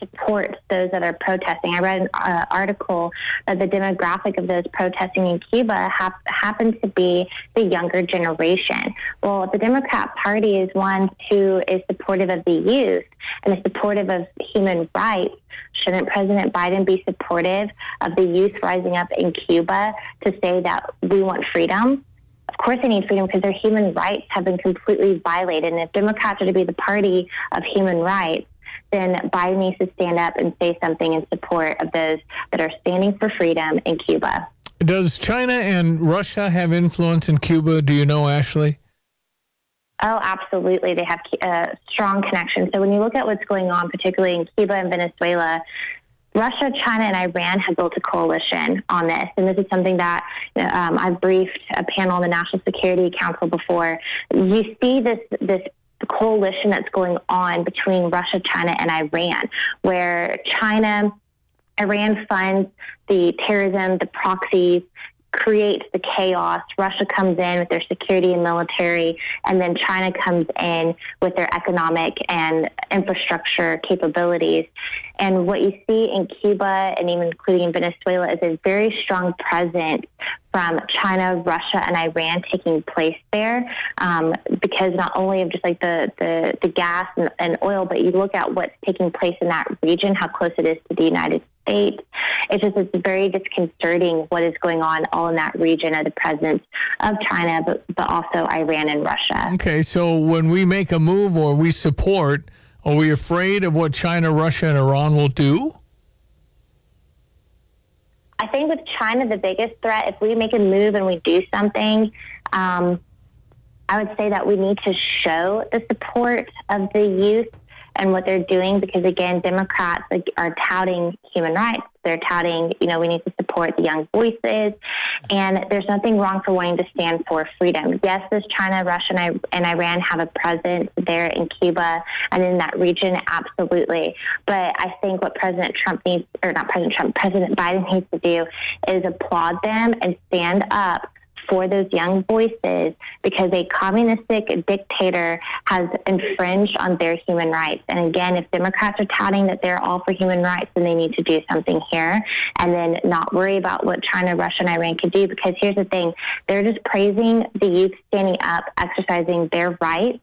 support those that are protesting. I read an uh, article that the demographic of those protesting in Cuba ha- happens to be the younger generation. Well, the Democrat Party is one who is supportive of the youth and is supportive of human rights. Shouldn't President Biden be supportive of the youth rising up in Cuba to say that we want freedom? Of course they need freedom because their human rights have been completely violated. And if Democrats are to be the party of human rights, then Biden needs to stand up and say something in support of those that are standing for freedom in Cuba. Does China and Russia have influence in Cuba? Do you know, Ashley? Oh, absolutely. They have a strong connection. So when you look at what's going on, particularly in Cuba and Venezuela, Russia, China, and Iran have built a coalition on this. And this is something that um, I've briefed a panel on the National Security Council before. You see this this coalition that's going on between Russia, China, and Iran, where China, Iran funds the terrorism, the proxies, creates the chaos. Russia comes in with their security and military, and then China comes in with their economic and infrastructure capabilities. And what you see in Cuba and even including in Venezuela is a very strong presence from China, Russia, and Iran taking place there, um, because not only of just like the, the, the gas and, and oil, but you look at what's taking place in that region, how close it is to the United States. State. It's just it's very disconcerting what is going on all in that region of the presence of China, but, but also Iran and Russia. Okay, so when we make a move or we support, are we afraid of what China, Russia, and Iran will do? I think with China, the biggest threat, if we make a move and we do something, um, I would say that we need to show the support of the youth and what they're doing, because again, Democrats are touting human rights. They're touting, you know, we need to support the young voices, and there's nothing wrong for wanting to stand for freedom. Yes, there's China, Russia, and Iran have a presence there in Cuba and in that region, absolutely. But I think what President Trump needs, or not President Trump, President Biden needs to do is applaud them and stand up for those young voices, because a communistic dictator has infringed on their human rights. And again, if Democrats are touting that they're all for human rights, then they need to do something here and then not worry about what China, Russia, and Iran can do. Because here's the thing, they're just praising the youth standing up, exercising their rights.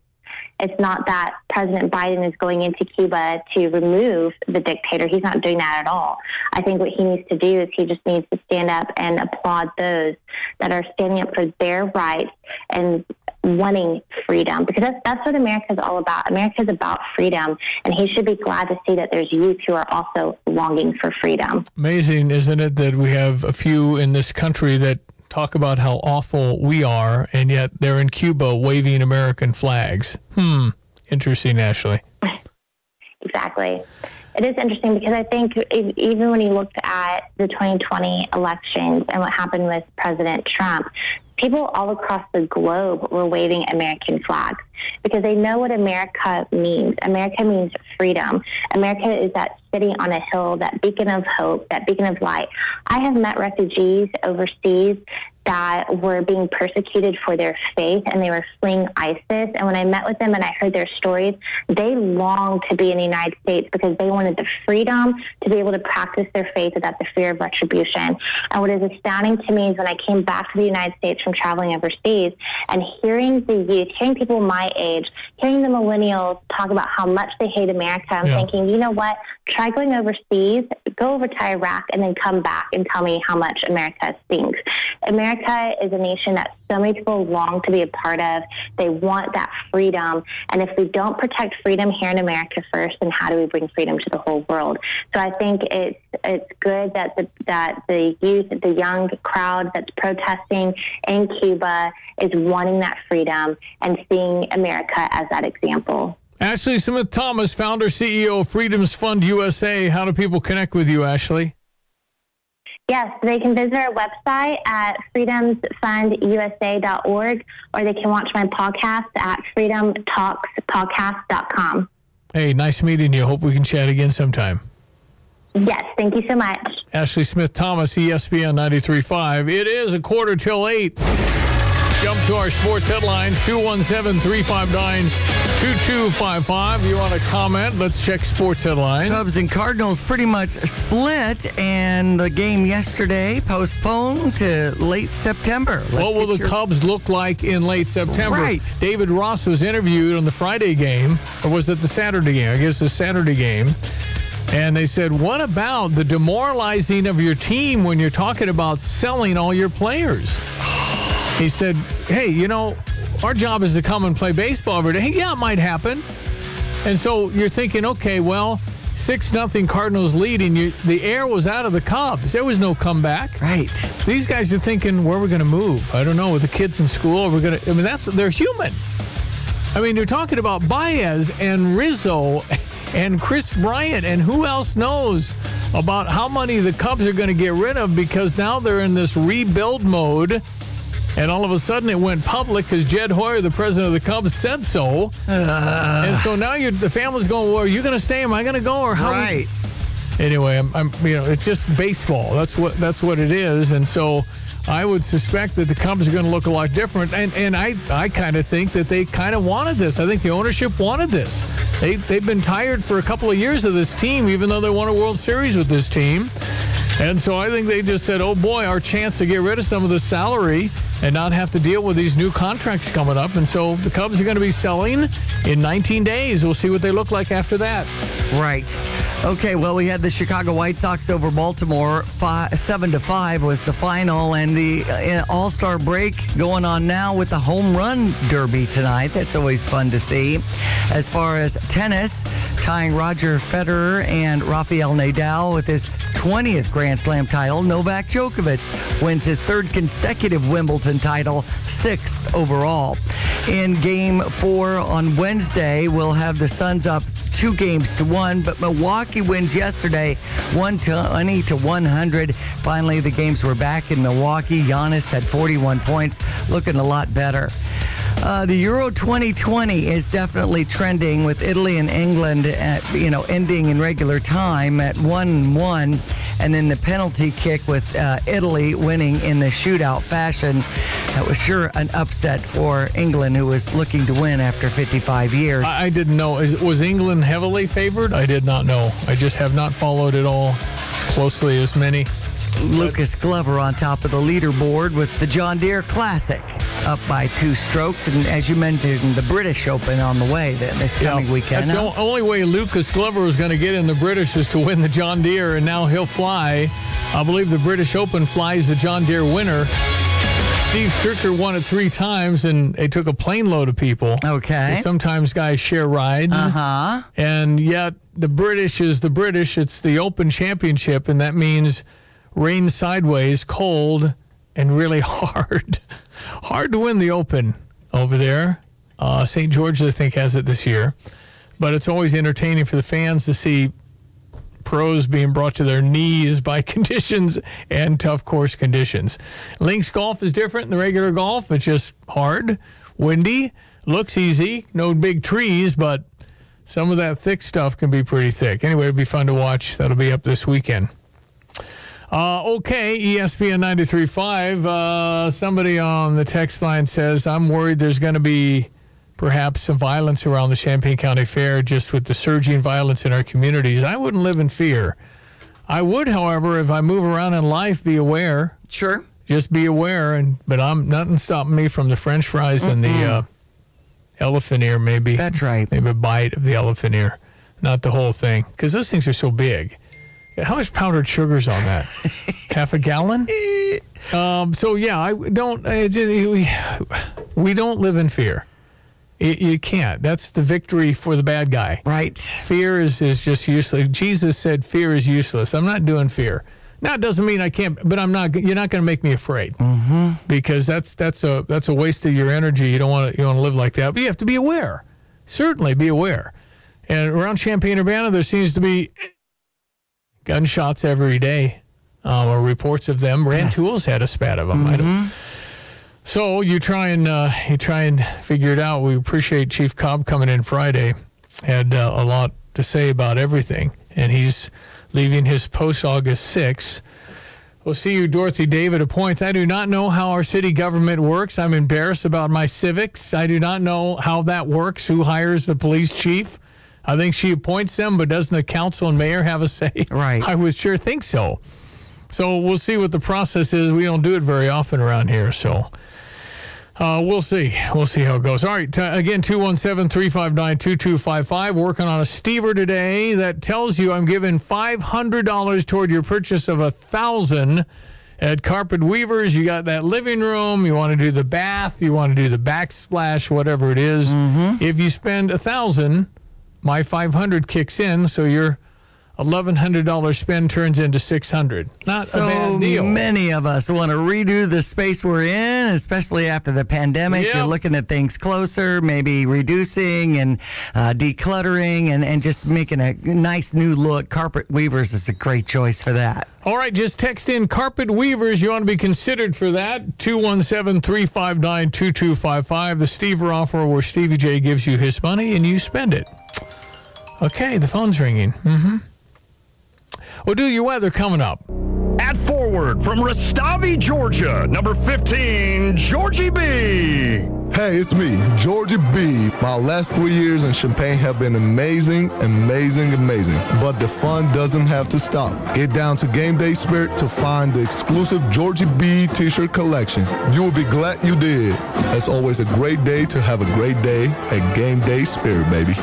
It's not that President Biden is going into Cuba to remove the dictator. He's not doing that at all. I think what he needs to do is he just needs to stand up and applaud those that are standing up for their rights and wanting freedom, because that's, that's what America is all about. America is about freedom, and he should be glad to see that there's youth who are also longing for freedom. Amazing, isn't it, that we have a few in this country that talk about how awful we are, and yet they're in Cuba waving American flags. Hmm. Interesting, Ashley. Exactly. It is interesting, because I think if, even when you looked at the twenty twenty elections and what happened with President Trump, people all across the globe were waving American flags because they know what America means. America means freedom. America is that city on a hill, that beacon of hope, that beacon of light. I have met refugees overseas that were being persecuted for their faith, and they were fleeing ISIS. And when I met with them and I heard their stories, they longed to be in the United States because they wanted the freedom to be able to practice their faith without the fear of retribution. And what is astounding to me is when I came back to the United States from traveling overseas and hearing the youth, hearing people my age, hearing the millennials talk about how much they hate America, I'm yeah. thinking, you know what? Try going overseas, go over to Iraq, and then come back and tell me how much America stinks. America is a nation that so many people long to be a part of. They want that freedom. And if we don't protect freedom here in America first, then how do we bring freedom to the whole world? So I think it's it's good that the, that the youth, the young crowd that's protesting in Cuba is wanting that freedom and seeing America as that example. Ashley Smith Thomas, founder, C E O of Freedoms Fund U S A. How do people connect with you, Ashley? Yes, they can visit our website at freedoms fund u s a dot org, or they can watch my podcast at freedom talks podcast dot com. Hey, nice meeting you. Hope we can chat again sometime. Yes, thank you so much. Ashley Smith Thomas, E S P N ninety-three point five. It is a quarter till eight. Jump to our sports headlines, two one seven, three five nine two two five five, you want to comment? Let's check sports headlines. Cubs and Cardinals pretty much split, and the game yesterday postponed to late September. Let's what will the your... Cubs look like in late September? Right. David Ross was interviewed on the Friday game, or was it the Saturday game? I guess the Saturday game. And they said, what about the demoralizing of your team when you're talking about selling all your players? He said, hey, you know, our job is to come and play baseball every day. Hey, yeah, it might happen. And so you're thinking, okay, well, six nothing Cardinals leading. You, the air was out of the Cubs. There was no comeback. Right. These guys are thinking, where are we going to move? I don't know. With the kids in school, we're going to. I mean, that's they're human. I mean, they're talking about Baez and Rizzo and Chris Bryant and who else knows about how many the Cubs are going to get rid of because now they're in this rebuild mode. And all of a sudden, it went public because Jed Hoyer, the president of the Cubs, said so. Uh, and so now you're, the family's going, well, are you going to stay? Am I going to go? Or how? Right. We... Anyway, I'm, I'm, you know, it's just baseball. That's what that's what it is. And so I would suspect that the Cubs are going to look a lot different. And and I, I kind of think that they kind of wanted this. I think the ownership wanted this. They, they've been tired for a couple of years of this team, even though they won a World Series with this team. And so I think they just said, oh, boy, our chance to get rid of some of the salary and not have to deal with these new contracts coming up. And so the Cubs are going to be selling in nineteen days. We'll see what they look like after that. Right. Okay, well, we had the Chicago White Sox over Baltimore. Five, seven to five was the final. And the uh, All-Star break going on now with the Home Run Derby tonight. That's always fun to see. As far as tennis, tying Roger Federer and Rafael Nadal with his twentieth Grand Slam title. Novak Djokovic wins his third consecutive Wimbledon title, sixth overall. In Game four on Wednesday, we'll have the Suns up two games to one, but Milwaukee wins yesterday, one twenty to one hundred. Finally, the games were back in Milwaukee. Giannis had forty-one points, looking a lot better. Uh, the Euro twenty twenty is definitely trending with Italy and England, at, you know, ending in regular time at one one, and then the penalty kick with uh, Italy winning in the shootout fashion. That was sure an upset for England, who was looking to win after fifty-five years. I, I didn't know. Is, was England heavily favored? I did not know. I just have not followed it all as closely as many. Lucas Glover on top of the leaderboard with the John Deere Classic up by two strokes. And as you mentioned, the British Open on the way then this coming yeah, weekend. That's the only way Lucas Glover is going to get in the British is to win the John Deere, and now he'll fly. I believe the British Open flies the John Deere winner. Steve Stricker won it three times, and they took a plane load of people. Okay. They sometimes guys share rides. Uh-huh. And yet the British is the British. It's the Open Championship, and that means rain sideways, cold, and really hard. Hard to win the Open over there. Uh, Saint George, I think, has it this year. But it's always entertaining for the fans to see pros being brought to their knees by conditions and tough course conditions. Links golf is different than regular golf. It's just hard, windy, looks easy, no big trees, but some of that thick stuff can be pretty thick. Anyway, it'll be fun to watch. That'll be up this weekend. Uh, okay, E S P N ninety-three point five, uh, somebody on the text line says, I'm worried there's going to be perhaps some violence around the Champaign County Fair just with the surging violence in our communities. I wouldn't live in fear. I would, however, if I move around in life, be aware. Sure. Just be aware, and but I'm nothing stopping me from the French fries mm-hmm. and the uh, elephant ear, maybe. That's right. Maybe a bite of the elephant ear, not the whole thing, because those things are so big. How much powdered sugar's on that? Half a gallon? Um, so, yeah, I don't. It's just, we, we don't live in fear. It, you can't. That's the victory for the bad guy. Right. Fear is, is just useless. Jesus said fear is useless. I'm not doing fear. Now, it doesn't mean I can't, but I'm not. You're not going to make me afraid mm-hmm. because that's that's a that's a waste of your energy. You don't want to you want to live like that. But you have to be aware. Certainly be aware. And around Champaign-Urbana, there seems to be gunshots every day, um, or reports of them. Rand yes. Tools had a spat of them. Mm-hmm. So you try and uh, you try and figure it out. We appreciate Chief Cobb coming in Friday. Had uh, a lot to say about everything, and he's leaving his post August sixth O C U Dorothy David appoints, I do not know how our city government works. I'm embarrassed about my civics. I do not know how that works, who hires the police chief. I think she appoints them, but doesn't the council and mayor have a say? Right. I would sure think so. So we'll see what the process is. We don't do it very often around here, so uh, we'll see. We'll see how it goes. All right, uh, again, two one seven, three five nine, two two five five. Working on a Stever today that tells you I'm giving five hundred dollars toward your purchase of one thousand dollars at Carpet Weavers. You got that living room. You want to do the bath. You want to do the backsplash, whatever it is. Mm-hmm. If you spend one thousand dollars, my five hundred dollars kicks in, so your eleven hundred dollars spend turns into six hundred dollars. Not so a bad deal. So many of us want to redo the space we're in, especially after the pandemic. Yep. You're looking at things closer, maybe reducing and uh, decluttering and, and just making a nice new look. Carpet Weavers is a great choice for that. All right, just text in Carpet Weavers. You want to be considered for that. two one seven, three five nine, two two five five. The Stever offer where Stevie J gives you his money and you spend it. Okay, the phone's ringing. Mm-hmm. We'll do your weather coming up. At Forward from Rastavi, Georgia, number fifteen, Georgie B. Hey, it's me, Georgie B. My last three years in Champaign have been amazing, amazing, amazing. But the fun doesn't have to stop. Get down to Game Day Spirit to find the exclusive Georgie B t-shirt collection. You will be glad you did. It's always a great day to have a great day at Game Day Spirit, baby.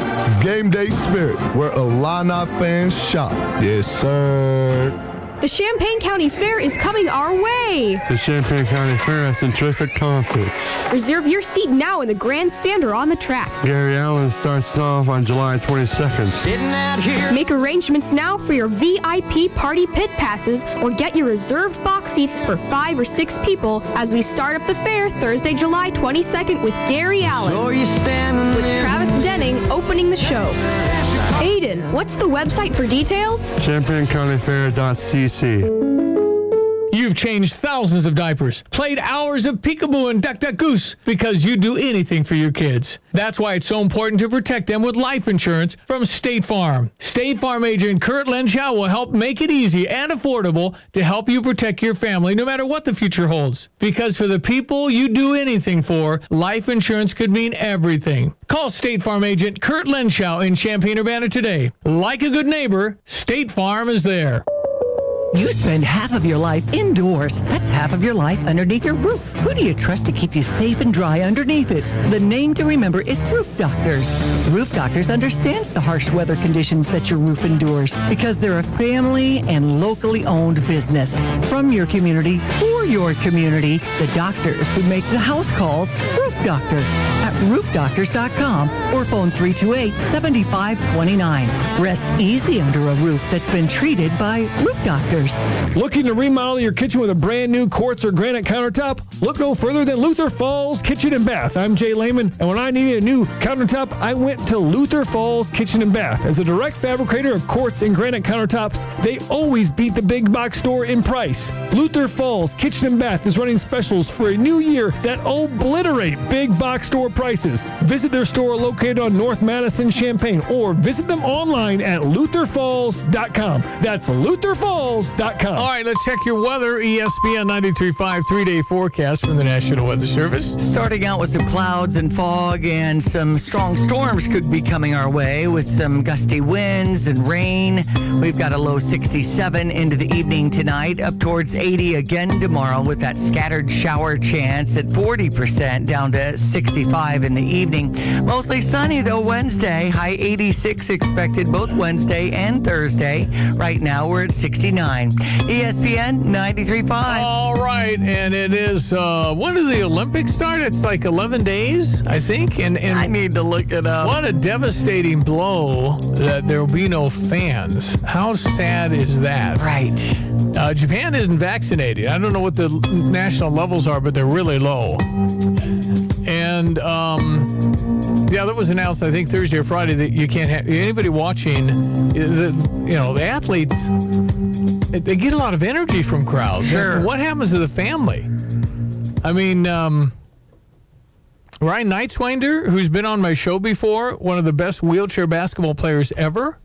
Game Day Spirit, where Illini fans shop. Yes, sir. The Champaign County Fair is coming our way. The Champaign County Fair has some terrific concerts. Reserve your seat now in the grandstand or on the track. Gary Allen starts off on July twenty-second. Sitting out here. Make arrangements now for your V I P party pit passes or get your reserved box seats for five or six people as we start up the fair Thursday, July twenty-second with Gary Allen. So you standing with there. Travis Denning opening the show. Aiden, what's the website for details? champaign county fair dot c c. You've changed thousands of diapers, played hours of peekaboo and duck duck goose because you'd do anything for your kids. That's why it's so important to protect them with life insurance from State Farm. State Farm agent Kurt Lenshaw will help make it easy and affordable to help you protect your family no matter what the future holds. Because for the people you do anything for, life insurance could mean everything. Call State Farm agent Kurt Lenshaw in Champaign-Urbana today. Like a good neighbor, State Farm is there. You spend half of your life indoors. That's half of your life underneath your roof. Who do you trust to keep you safe and dry underneath it? The name to remember is Roof Doctors. Roof Doctors understands the harsh weather conditions that your roof endures because they're a family and locally owned business. From your community, for your community, the doctors who make the house calls, Roof Doctors, at roof doctors dot com or phone three two eight, seven five two nine. Rest easy under a roof that's been treated by Roof Doctors. Looking to remodel your kitchen with a brand new quartz or granite countertop? Look no further than Luther Falls Kitchen and Bath. I'm Jay Lehman, and when I needed a new countertop, I went to Luther Falls Kitchen and Bath. As a direct fabricator of quartz and granite countertops, they always beat the big box store in price. Luther Falls Kitchen and Bath is running specials for a new year that obliterate big box store prices. Visit their store located on North Madison, Champaign, or visit them online at luther falls dot com. That's Luther Falls. .com. All right, let's check your weather. E S P N ninety-three point five three-day forecast from the National Weather Service. Starting out with some clouds and fog, and some strong storms could be coming our way with some gusty winds and rain. We've got a low sixty-seven into the evening tonight, up towards eighty again tomorrow with that scattered shower chance at forty percent, down to sixty-five in the evening. Mostly sunny, though, Wednesday. High eighty-six expected both Wednesday and Thursday. Right now, we're at sixty-nine. E S P N ninety-three point five. All right, and it is, uh, when do the Olympics start? It's like eleven days, I think. And, and I need to look it up. What a devastating blow that there will be no fans. How sad is that? Right. Uh, Japan isn't vaccinated. I don't know what the national levels are, but they're really low. And, um, yeah, that was announced, I think, Thursday or Friday that you can't have anybody watching. The, you know, the athletes... They get a lot of energy from crowds. Sure. What happens to the family? I mean, um, Ryan Nightswinder, who's been on my show before, one of the best wheelchair basketball players ever,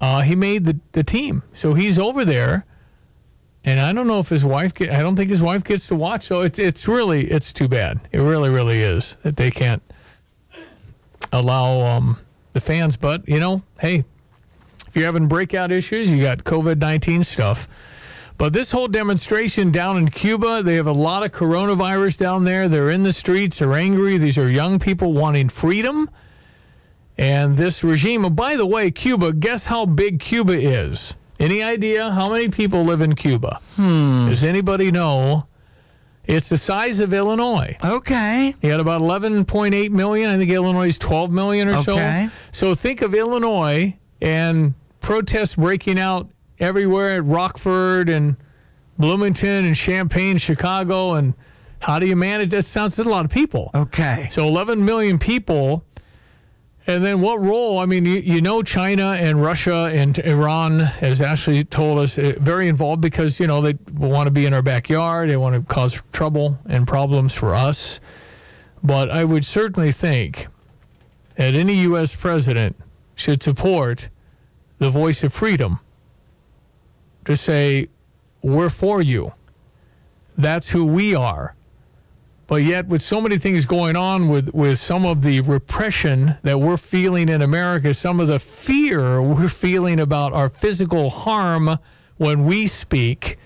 uh, he made the, the team. So he's over there, And I don't know if his wife get, I don't think his wife gets to watch. So it's it's really it's too bad. It really really is that they can't allow um, the fans. But you know, hey, if you're having breakout issues, you got COVID nineteen stuff. But this whole demonstration down in Cuba, they have a lot of coronavirus down there. They're in the streets. They're angry. These are young people wanting freedom. And this regime, and by the way, Cuba, guess how big Cuba is? Any idea how many people live in Cuba? Hmm. Does anybody know? It's the size of Illinois. Okay. You had about eleven point eight million. I think Illinois is twelve million or so. Okay. So think of Illinois and protests breaking out everywhere at Rockford and Bloomington and Champaign, Chicago. And how do you manage? That sounds like a lot of people. Okay. So eleven million people. And then what role? I mean, you, you know, China and Russia and Iran, as Ashley told us, very involved because, you know, they want to be in our backyard. They want to cause trouble and problems for us. But I would certainly think that any U S president should support the voice of freedom to say, we're for you. That's who we are. But yet, with so many things going on with, with some of the repression that we're feeling in America, some of the fear we're feeling about our physical harm when we speak,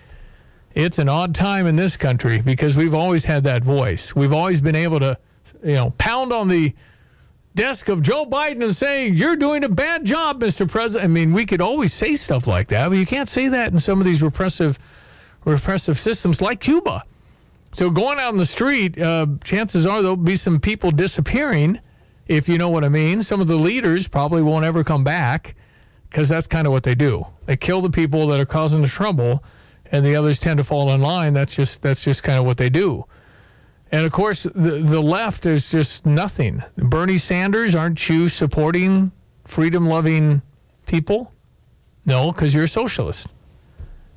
it's an odd time in this country because we've always had that voice. We've always been able to, you know, pound on the desk of Joe Biden and say, you're doing a bad job, Mister President. I mean, we could always say stuff like that, but you can't say that in some of these repressive, repressive systems like Cuba. So going out on the street, uh, chances are there'll be some people disappearing, if you know what I mean. Some of the leaders probably won't ever come back because that's kind of what they do. They kill the people that are causing the trouble, and the others tend to fall in line. That's just that's just kind of what they do. And, of course, the, the left is just nothing. Bernie Sanders, aren't you supporting freedom-loving people? No, because you're a socialist.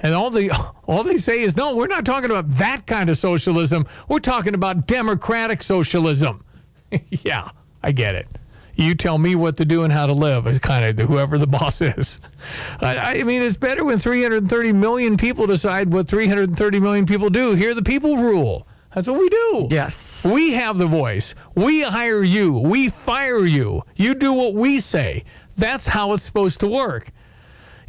And all the all they say is, no, we're not talking about that kind of socialism. We're talking about democratic socialism. Yeah, I get it. You tell me what to do and how to live is kind of whoever the boss is. I, I mean, it's better when three hundred thirty million people decide what three hundred thirty million people do. Here, the people rule. That's what we do. Yes. We have the voice. We hire you. We fire you. You do what we say. That's how it's supposed to work.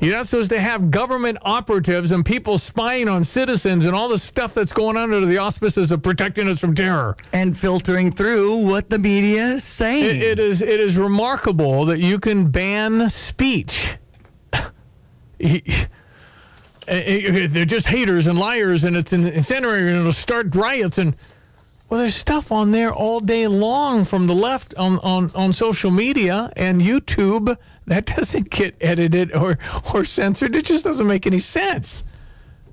You're not supposed to have government operatives and people spying on citizens and all the stuff that's going on under the auspices of protecting us from terror. And filtering through what the media is saying. It, it is it is remarkable that you can ban speech. They're just haters and liars, and it's incendiary, and it'll start riots. And well, there's stuff on there all day long from the left on, on, on social media and YouTube that doesn't get edited or, or censored. It just doesn't make any sense.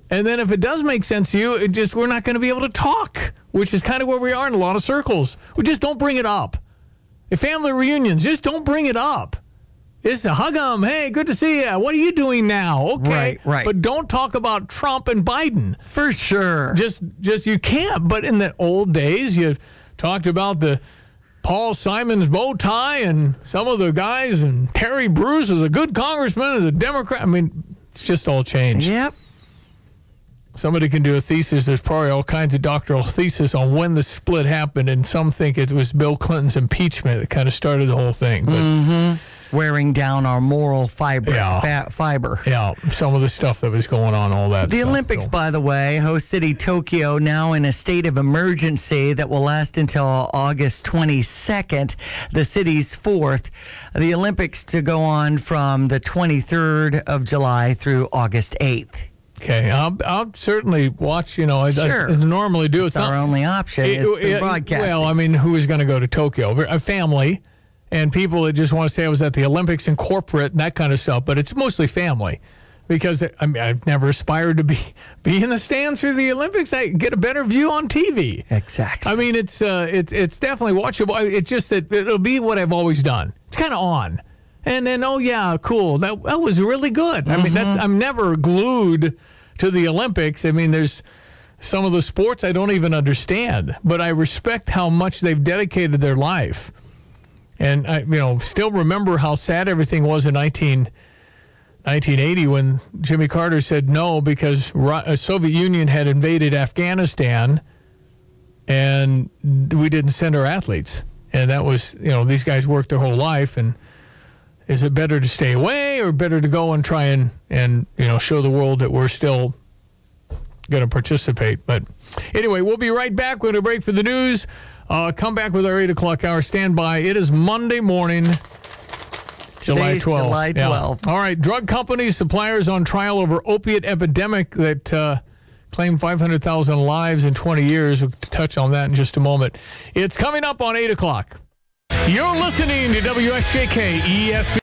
And then if it does make sense to you, it just we're not going to be able to talk, which is kind of where we are in a lot of circles. We just don't bring it up. At family reunions, just don't bring it up. It's a hug 'em. Hey, good to see you. What are you doing now? Okay. Right, right. But don't talk about Trump and Biden. For sure. Just, just you can't. But in the old days, you talked about the Paul Simon's bow tie and some of the guys, and Terry Bruce is a good congressman and a Democrat. I mean, it's just all changed. Yep. Somebody can do a thesis. There's probably all kinds of doctoral thesis on when the split happened, and some think it was Bill Clinton's impeachment that kind of started the whole thing. But, mm-hmm. Wearing down our moral fiber. Yeah. Fat fiber. Yeah, some of the stuff that was going on, all that. The stuff, Olympics, so. By the way, host city Tokyo now in a state of emergency that will last until August twenty-second, the city's fourth. The Olympics to go on from the twenty-third of July through August eighth. Okay, I'll, I'll certainly watch, you know, sure. I, I normally do. It's, it's our not, only option it, is it, broadcasting. Well, I mean, who is going to go to Tokyo? A family and people that just want to say I was at the Olympics and corporate and that kind of stuff, but it's mostly family because I mean, I've never aspired to be, be in the stands for the Olympics. I get a better view on T V. Exactly. I mean, it's, uh, it's, it's definitely watchable. It's just that it'll be what I've always done. It's kind of on. And then, oh, yeah, cool. That that was really good. Mm-hmm. I mean, that's, I'm never glued to the Olympics. I mean, there's some of the sports I don't even understand, but I respect how much they've dedicated their life. And I, you know, still remember how sad everything was in 19, nineteen eighty when Jimmy Carter said no because the Soviet Union had invaded Afghanistan and we didn't send our athletes. And that was, you know, these guys worked their whole life, and is it better to stay away or better to go and try and, and you know, show the world that we're still going to participate? But anyway, we'll be right back. We're going to break for the news. Uh, come back with our eight o'clock hour. Stand by. It is Monday morning, Today's July twelfth. July twelfth. Yeah. All right. Drug companies, suppliers on trial over opiate epidemic that uh, claimed five hundred thousand lives in twenty years. We'll touch on that in just a moment. It's coming up on eight o'clock. You're listening to W X J K E S P N.